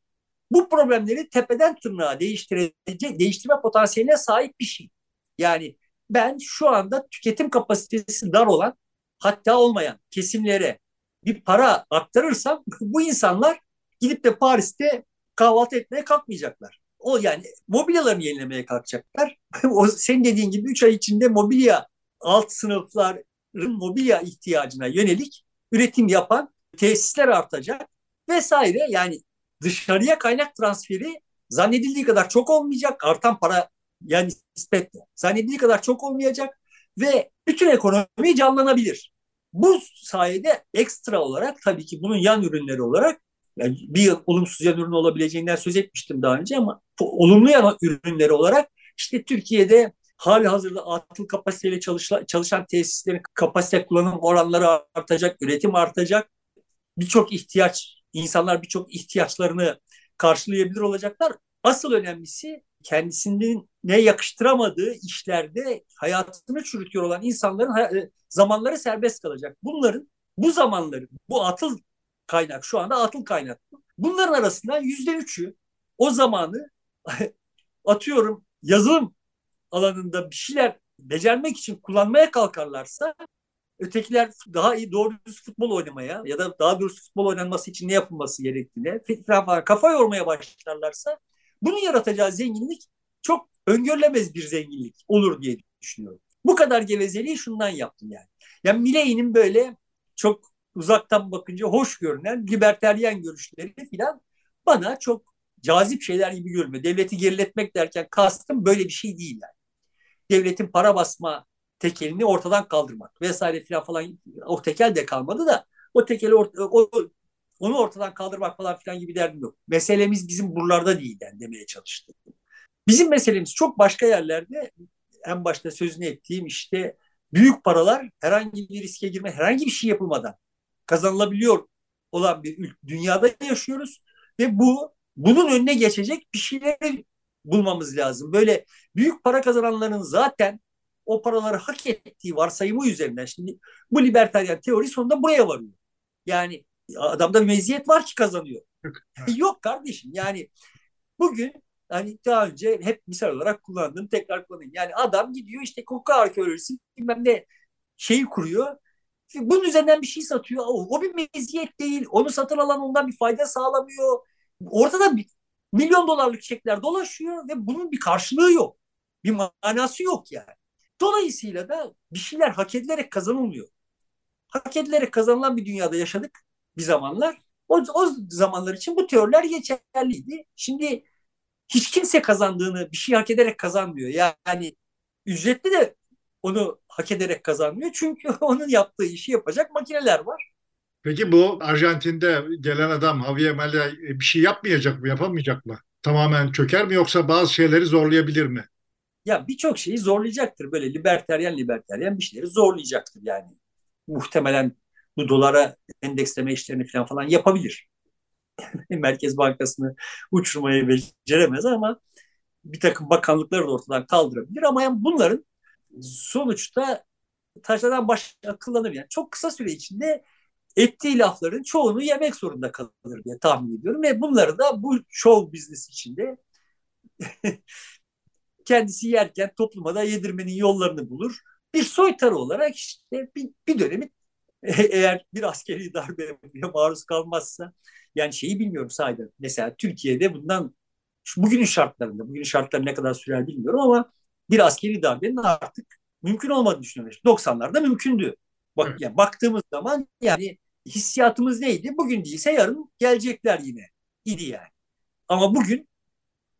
Bu problemleri tepeden tırnağa değiştirme potansiyeline sahip bir şey. Yani ben şu anda tüketim kapasitesi dar olan, hatta olmayan kesimlere bir para aktarırsam bu insanlar gidip de Paris'te kahvaltı etmeye kalkmayacaklar. O yani mobilyalarını yenilemeye kalkacaklar. O senin dediğin gibi 3 ay içinde mobilya alt sınıfların mobilya ihtiyacına yönelik üretim yapan tesisler artacak vesaire. Yani dışarıya kaynak transferi zannedildiği kadar çok olmayacak. Artan para yani nispetle zannedildiği kadar çok olmayacak ve bütün ekonomi canlanabilir. Bu sayede ekstra olarak tabii ki bunun yan ürünleri olarak yani bir yıl olumsuz yan ürün olabileceğinden söz etmiştim daha önce ama olumlu yan ürünleri olarak işte Türkiye'de hali hazırda atıl kapasiteyle çalışan tesislerin kapasite kullanım oranları artacak, üretim artacak. İnsanlar birçok ihtiyaçlarını karşılayabilir olacaklar. Asıl önemlisi kendisinin ne yakıştıramadığı işlerde hayatını çürütüyor olan insanların zamanları serbest kalacak. Bu zamanların, bu atıl kaynak, şu anda atıl kaynak. Bunların arasından %3'ü o zamanı atıyorum yazılım alanında bir şeyler becermek için kullanmaya kalkarlarsa, ötekiler daha iyi doğru düz futbol oynamaya ya da daha doğrusu futbol oynanması için ne yapılması gerektiğine falan kafa yormaya başlarlarsa bunun yaratacağı zenginlik çok öngörülemez bir zenginlik olur diye düşünüyorum. Bu kadar gevezeliği şundan yaptım yani. Yani Milei'nin böyle çok uzaktan bakınca hoş görünen libertaryen görüşleri falan bana çok cazip şeyler gibi görünüyor. Devleti geriletmek derken kastım böyle bir şey değil yani. Devletin para basma tekelini ortadan kaldırmak vesaire falan o tekel de kalmadı da o tekeli o onu ortadan kaldırmak falan filan gibi derdim yok. Meselemiz bizim buralarda değil demeye çalıştım. Bizim meselemiz çok başka yerlerde. En başta sözünü ettiğim işte büyük paralar herhangi bir riske girme, herhangi bir şey yapılmadan kazanılabiliyor olan bir dünyada yaşıyoruz ve bunun önüne geçecek bir şeyleri bulmamız lazım. Böyle büyük para kazananların zaten o paraları hak ettiği varsayımı üzerinden şimdi bu libertarian teori sonunda buraya varıyor. Yani adamda meziyet var ki kazanıyor. Yok kardeşim, yani bugün hani daha önce hep misal olarak kullandım, tekrar kullanayım. Yani adam gidiyor işte koku arkeolojisi bilmem ne şeyi kuruyor. Bunun üzerinden bir şey satıyor. O bir meziyet değil. Onu satın alan ondan bir fayda sağlamıyor. Ortada milyon dolarlık çekler dolaşıyor ve bunun bir karşılığı yok. Bir manası yok yani. Dolayısıyla da bir şeyler hak edilerek kazanılmıyor. Hak edilerek kazanılan bir dünyada yaşadık bir zamanlar. O zamanlar için bu teoriler geçerliydi. Şimdi hiç kimse kazandığını bir şey hak ederek kazanmıyor. Yani ücretli de onu hak ederek kazanmıyor. Çünkü onun yaptığı işi yapacak makineler var. Peki bu Arjantin'de gelen adam Javier Milei bir şey yapmayacak mı, yapamayacak mı? Tamamen çöker mi yoksa bazı şeyleri zorlayabilir mi? Ya birçok şeyi zorlayacaktır. Böyle libertarian bir şeyleri zorlayacaktır yani. Muhtemelen bu dolara endeksleme işlerini falan yapabilir. Merkez Bankası'nı uçurmayı beceremez ama bir takım bakanlıkları da ortadan kaldırabilir. Ama yani bunların sonuçta taşlardan başka kullanır. Yani çok kısa süre içinde ettiği lafların çoğunu yemek zorunda kalır diye tahmin ediyorum. Ve bunları da bu show business içinde kendisi yerken topluma da yedirmenin yollarını bulur. Bir soytarı olarak işte bir dönemi eğer bir askeri darbeye maruz kalmazsa, yani şeyi bilmiyorum sahiden. Mesela Türkiye'de bugünün şartları ne kadar sürer bilmiyorum ama bir askeri darbenin artık mümkün olmadığını düşünüyorum. 90'larda mümkündü. Evet. Yani baktığımız zaman yani hissiyatımız neydi? Bugün değilse yarın gelecekler yine idi yani. Ama bugün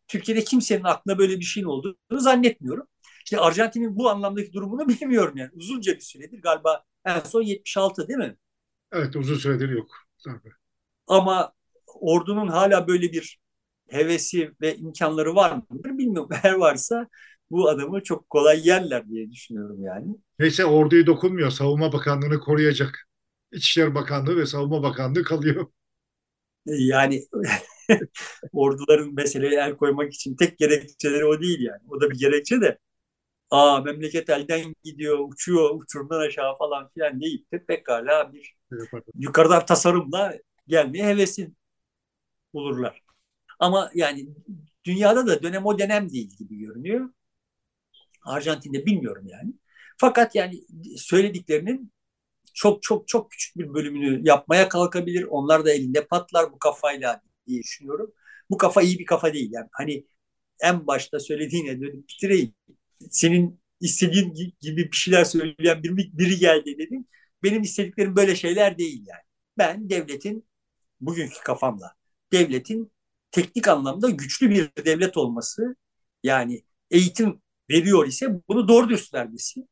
Türkiye'de kimsenin aklına böyle bir şeyin olduğunu zannetmiyorum. İşte Arjantin'in bu anlamdaki durumunu bilmiyorum yani. Uzunca bir süredir galiba en son 76 değil mi? Evet, uzun süredir yok. Tabii. Ama ordunun hala böyle bir hevesi ve imkanları var mıdır bilmiyorum. Eğer varsa bu adamı çok kolay yerler diye düşünüyorum yani. Neyse, orduyu dokunmuyor. Savunma Bakanlığı'nı koruyacak. İçişleri Bakanlığı ve Savunma Bakanlığı kalıyor. Yani orduların meseleye el koymak için tek gerekçeleri o değil yani. O da bir gerekçe de memleket elden gidiyor, uçuyor, uçurumdan aşağı falan filan deyip de pekala bir yukarıdan tasarımla gelmeye hevesli olurlar. Ama yani dünyada da dönem o dönem değil gibi görünüyor. Arjantin'de bilmiyorum yani. Fakat yani söylediklerinin çok çok çok küçük bir bölümünü yapmaya kalkabilir. Onlar da elinde patlar bu kafayla diye düşünüyorum. Bu kafa iyi bir kafa değil. Yani hani en başta söylediğine dönüp bitireyim. Senin istediğin gibi bir şeyler söyleyen biri geldi dedim. Benim istediklerim böyle şeyler değil yani. Ben devletin, bugünkü kafamla, devletin teknik anlamda güçlü bir devlet olması, yani eğitim veriyor ise bunu doğru dürüst vermesi,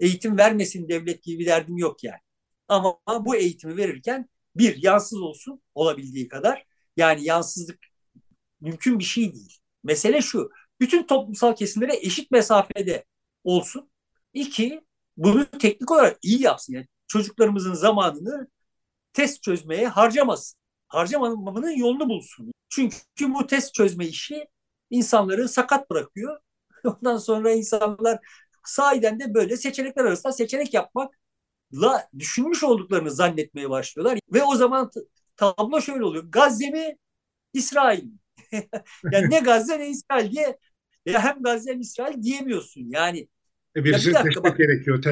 eğitim vermesin devlet gibi bir derdim yok yani. Ama bu eğitimi verirken bir, yansız olsun olabildiği kadar, yani yansızlık mümkün bir şey değil. Mesele şu, bütün toplumsal kesimlere eşit mesafede olsun. İki, bunu teknik olarak iyi yapsın. Yani çocuklarımızın zamanını test çözmeye harcamasın. Harcamanın yolunu bulsun. Çünkü bu test çözme işi insanları sakat bırakıyor. Ondan sonra insanlar sahiden de böyle seçenekler arasında seçenek yapmakla düşünmüş olduklarını zannetmeye başlıyorlar. Ve o zaman tablo şöyle oluyor. Gazze mi, İsrail mi? Yani ne Gazze ne İsrail diye hem Gazze hem İsrail diyemiyorsun. Yani birisini seçmek gerekiyor.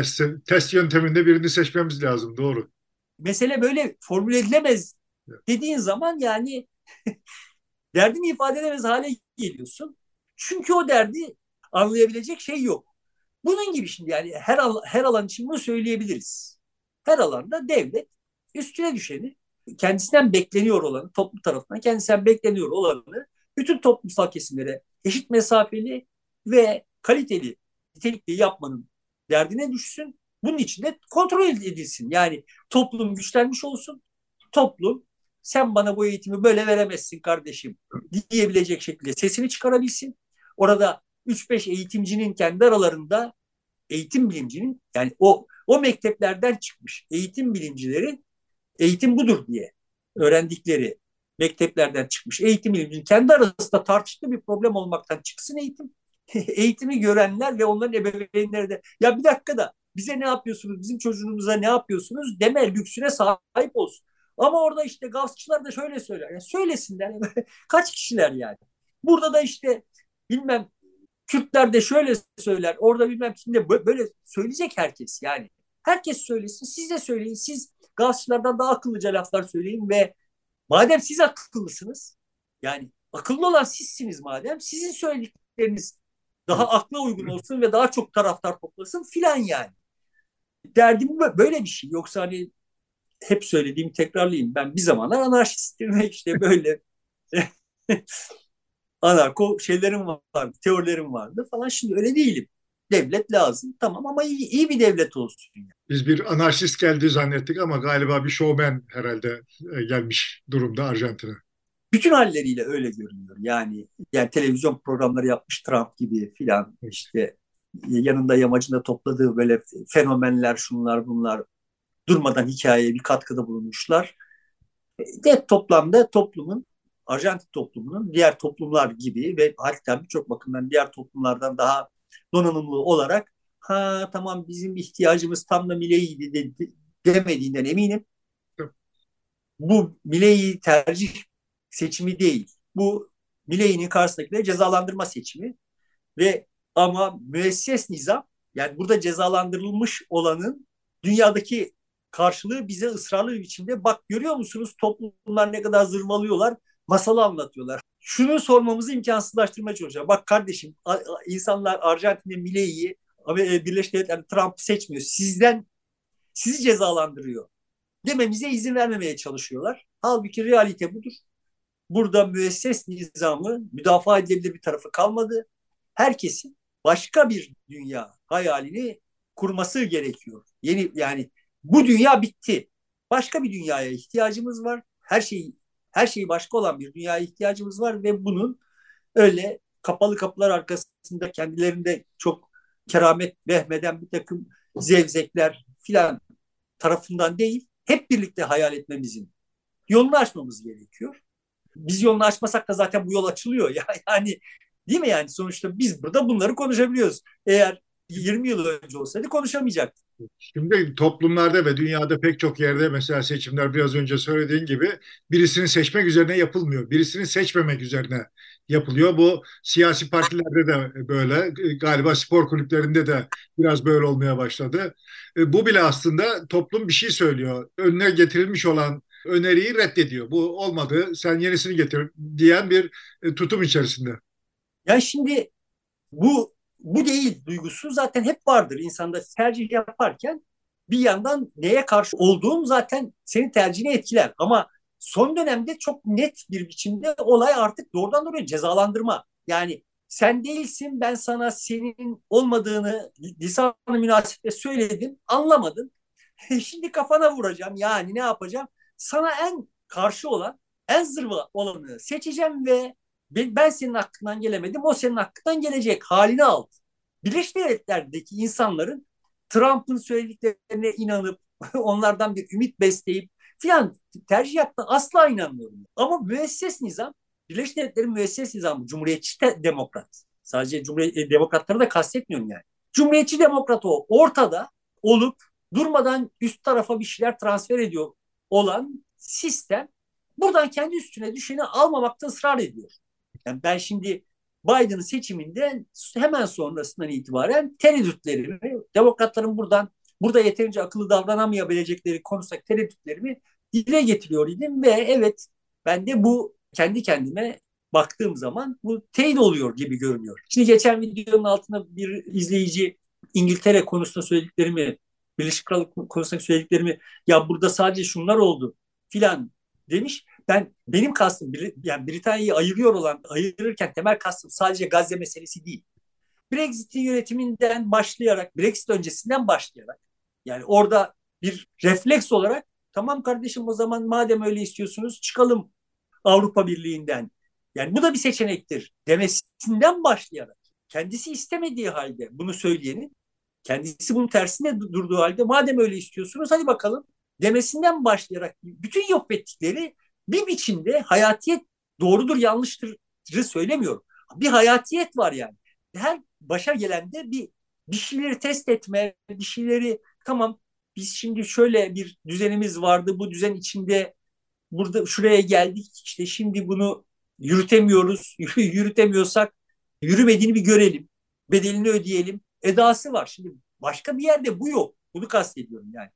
Test yönteminde birini seçmemiz lazım. Doğru. Mesele böyle formüle edilemez dediğin zaman yani derdini ifade edemez hale geliyorsun. Çünkü o derdi anlayabilecek şey yok. Bunun gibi şimdi yani her alan için bunu söyleyebiliriz. Her alanda devlet üstüne düşeni, kendisinden bekleniyor olanı, toplum tarafından kendisinden bekleniyor olanı bütün toplumsal kesimlere eşit mesafeli ve kaliteli, nitelikli yapmanın derdine düşsün. Bunun için de kontrol edilsin. Yani toplum güçlenmiş olsun, toplum sen bana bu eğitimi böyle veremezsin kardeşim diyebilecek şekilde sesini çıkarabilsin. Orada 3-5 eğitimcinin kendi aralarında eğitim bilimcinin, yani o mekteplerden çıkmış eğitim bilimcilerin, eğitim budur diye öğrendikleri mekteplerden çıkmış eğitim bilimcinin kendi arasında tartıştığı bir problem olmaktan çıksın eğitim. Eğitimi görenler ve onların ebeveynleri de ya bir dakika da bize ne yapıyorsunuz, bizim çocuğumuza ne yapıyorsunuz deme lüksüne sahip olsun. Ama orada işte Gavsçılar da şöyle söyler. Yani söylesinler. Kaç kişiler yani. Burada da işte bilmem Kürtler de şöyle söyler. Orada bilmem kimde böyle söyleyecek herkes yani. Herkes söylesin. Siz de söyleyin. Siz Gavsçılardan daha akıllıca laflar söyleyin ve madem siz akıllısınız, yani akıllı olan sizsiniz madem, sizin söyledikleriniz daha akla uygun olsun ve daha çok taraftar toplasın filan yani. Derdim böyle bir şey. Yoksa hani hep söylediğimi tekrarlayayım. Ben bir zamanlar anarşistim ve işte böyle anarko şeylerim vardı, teorilerim vardı falan. Şimdi öyle değilim. Devlet lazım tamam ama iyi bir devlet olsun. Yani. Biz bir anarşist geldi zannettik ama galiba bir şovmen herhalde gelmiş durumda Arjantin'e. Bütün halleriyle öyle görünüyor. Yani televizyon programları yapmış Trump gibi filan. İşte yanında yamacında topladığı böyle fenomenler şunlar bunlar. Durmadan hikayeye bir katkıda bulunmuşlar. De toplamda toplumun, Arjantin toplumunun diğer toplumlar gibi ve hatta birçok bakımdan diğer toplumlardan daha donanımlı olarak ha tamam bizim ihtiyacımız tam da Milei'ydi demediğinden eminim. Bu Milei'yi tercih seçimi değil. Bu Milei'nin karşısındakileri cezalandırma seçimi ve ama müesses nizam, yani burada cezalandırılmış olanın dünyadaki karşılığı bize ısrarlı bir biçimde bak görüyor musunuz toplumlar ne kadar zırvalıyorlar, masalı anlatıyorlar. Şunu sormamızı imkansızlaştırmaya çalışıyor. Bak kardeşim insanlar Arjantin'de Milei'yi Birleşik Devletler Trump'ı seçmiyor. Sizi cezalandırıyor dememize izin vermemeye çalışıyorlar. Halbuki realite budur. Burada müesses nizamı müdafaa edilebilir bir tarafı kalmadı. Herkesin başka bir dünya hayalini kurması gerekiyor. Yani bu dünya bitti. Başka bir dünyaya ihtiyacımız var. Her şeyi başka olan bir dünyaya ihtiyacımız var ve bunun öyle kapalı kapılar arkasında kendilerinde çok keramet vehmeden bir takım zevzekler filan tarafından değil, hep birlikte hayal etmemizin yolunu açmamız gerekiyor. Biz yolunu açmasak da zaten bu yol açılıyor. Yani değil mi yani sonuçta biz burada bunları konuşabiliyoruz. Eğer 20 yıl önce olsaydı konuşamayacaktık. Şimdi toplumlarda ve dünyada pek çok yerde mesela seçimler biraz önce söylediğin gibi birisini seçmek üzerine yapılmıyor. Birisini seçmemek üzerine yapılıyor. Bu siyasi partilerde de böyle, galiba spor kulüplerinde de biraz böyle olmaya başladı. Bu bile aslında toplum bir şey söylüyor. Önüne getirilmiş olan öneriyi reddediyor. Bu olmadı, sen yenisini getir diyen bir tutum içerisinde. Ya şimdi bu değil duygusu zaten hep vardır insanda tercih yaparken bir yandan neye karşı olduğun zaten senin tercihini etkiler ama son dönemde çok net bir biçimde olay artık doğrudan doğruya cezalandırma. Yani sen değilsin, ben sana senin olmadığını lisan-ı münasebetle söyledim, anlamadın. Şimdi kafana vuracağım, yani ne yapacağım? Sana en karşı olan, en zırva olanı seçeceğim ve ben senin hakkından gelemedim, o senin hakkından gelecek halini aldı. Birleşik Devletler'deki insanların Trump'ın söylediklerine inanıp onlardan bir ümit besleyip filan tercih yaptığına asla inanmıyorum. Ama müesses nizam, Birleşik Devletler'in müesses nizamı cumhuriyetçi demokrat. Sadece demokratları da kastetmiyorum yani. Cumhuriyetçi demokrat o ortada olup durmadan üst tarafa bir şeyler transfer ediyor olan sistem buradan kendi üstüne düşeni almamakta ısrar ediyor. Yani ben şimdi Biden'ın seçiminden hemen sonrasından itibaren tereddütlerimi, demokratların burada yeterince akıllı davranamayabilecekleri konusundaki tereddütlerimi dile getiriyor idim ve evet ben de bu kendi kendime baktığım zaman bu teyit oluyor gibi görünüyor. Şimdi geçen videonun altında bir izleyici İngiltere konusunda söylediklerimi, Birleşik Krallık konusunda söylediklerimi ya burada sadece şunlar oldu filan demiş. Benim kastım yani Britanya'yı ayırırken temel kastım sadece Gazze meselesi değil. Brexit'in yönetiminden başlayarak, Brexit öncesinden başlayarak yani orada bir refleks olarak Tamam kardeşim, o zaman madem öyle istiyorsunuz çıkalım Avrupa Birliği'nden. Yani bu da bir seçenektir demesinden başlayarak, kendisi istemediği halde bunu söyleyenin, kendisi bunun tersine durduğu halde madem öyle istiyorsunuz hadi bakalım demesinden başlayarak bütün yok ettikleri bir biçimde hayatiyet, doğrudur yanlıştırı söylemiyorum. Bir hayatiyet var yani. Her başa gelende bir şeyleri test etme, bir şeyleri tamam biz şimdi şöyle bir düzenimiz vardı, bu düzen içinde burada şuraya geldik, işte şimdi bunu yürütemiyoruz, yürütemiyorsak yürümediğini bir görelim, bedelini ödeyelim edası var. Şimdi başka bir yerde bu yok, bunu kastediyorum yani.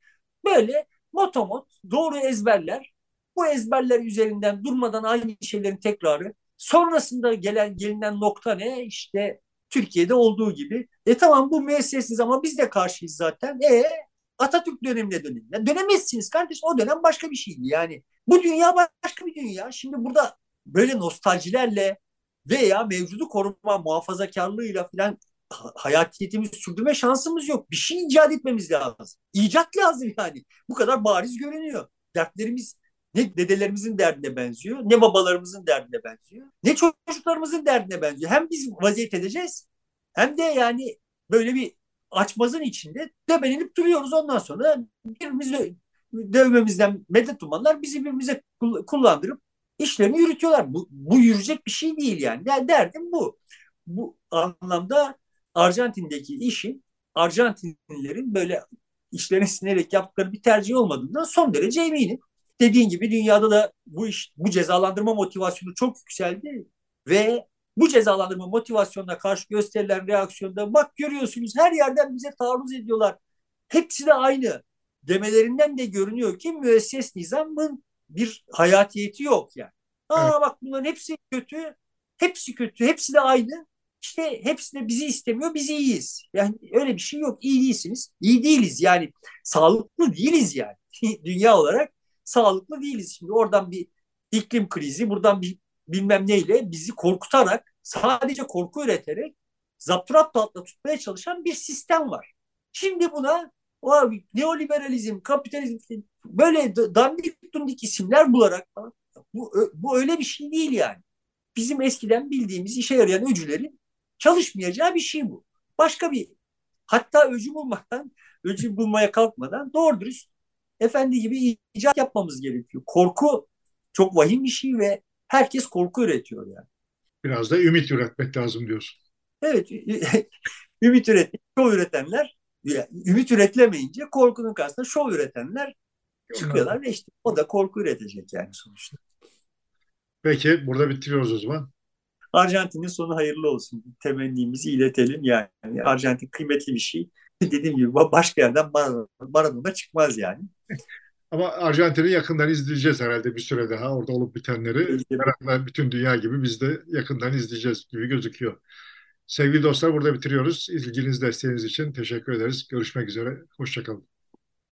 Böyle motomot doğru ezberler, bu ezberler üzerinden durmadan aynı şeylerin tekrarı, sonrasında gelinen nokta ne? İşte Türkiye'de olduğu gibi tamam bu müessesiz ama biz de karşıyız zaten. Atatürk dönemine dönelim. Yani dönemezsiniz kardeş, o dönem başka bir şeydi yani. Bu dünya başka bir dünya. Şimdi burada böyle nostaljilerle veya mevcudu koruma muhafazakarlığıyla filan hayatiyetimizi sürdürme şansımız yok. Bir şey icat etmemiz lazım. İcat lazım yani. Bu kadar bariz görünüyor. Dertlerimiz ne dedelerimizin derdine benziyor, ne babalarımızın derdine benziyor, ne çocuklarımızın derdine benziyor. Hem biz vaziyet edeceğiz hem de yani böyle bir açmazın içinde debelenip duruyoruz. Ondan sonra birbirimizi dövmemizden medet umanlar bizi birbirimize kullandırıp işlerini yürütüyorlar. Bu yürüyecek bir şey değil yani. Derdim bu. Bu anlamda Arjantin'deki işin, Arjantinlilerin böyle işlerine sinerek yaptıkları bir tercih olmadığından son derece eminim. Dediğin gibi dünyada da bu cezalandırma motivasyonu çok yükseldi ve bu cezalandırma motivasyonuna karşı gösterilen reaksiyonda bak görüyorsunuz her yerden bize taarruz ediyorlar. Hepsi de aynı demelerinden de görünüyor ki müesses nizamın bir hayatiyeti yok yani. Evet. Bak bunların hepsi kötü, hepsi de aynı. İşte hepsi de bizi istemiyor, biz iyiyiz. Yani öyle bir şey yok, iyi değilsiniz, iyi değiliz yani, sağlıklı değiliz yani dünya olarak. Sağlıklı değiliz. Şimdi oradan bir iklim krizi, buradan bir bilmem neyle bizi korkutarak, sadece korku üreterek zapturapt altında tutmaya çalışan bir sistem var. Şimdi buna neoliberalizm, kapitalizm böyle dandik dundik isimler bularak bu öyle bir şey değil yani. Bizim eskiden bildiğimiz işe yarayan öcülerin çalışmayacağı bir şey bu. Başka bir, hatta öcü bulmaya kalkmadan doğru dürüst efendi gibi icat yapmamız gerekiyor. Korku çok vahim bir şey ve herkes korku üretiyor yani. Biraz da ümit üretmek lazım diyorsun. Evet. Ümit üretmek, şov üretenler, yani ümit üretilemeyince korkunun karşısında şov üretenler çıkıyorlar ve işte o da korku üretecek yani sonuçta. Peki burada bitiriyoruz o zaman. Arjantin'in sonu hayırlı olsun. Temennimizi iletelim yani. Arjantin kıymetli bir şey. Dediğim gibi başka yerden Maradona çıkmaz yani. Ama Arjantin'i yakından izleyeceğiz herhalde bir süre daha. Orada olup bitenleri herhalde bütün dünya gibi biz de yakından izleyeceğiz gibi gözüküyor. Sevgili dostlar, burada bitiriyoruz. İlginiz, desteğiniz için teşekkür ederiz. Görüşmek üzere. Hoşça kalın.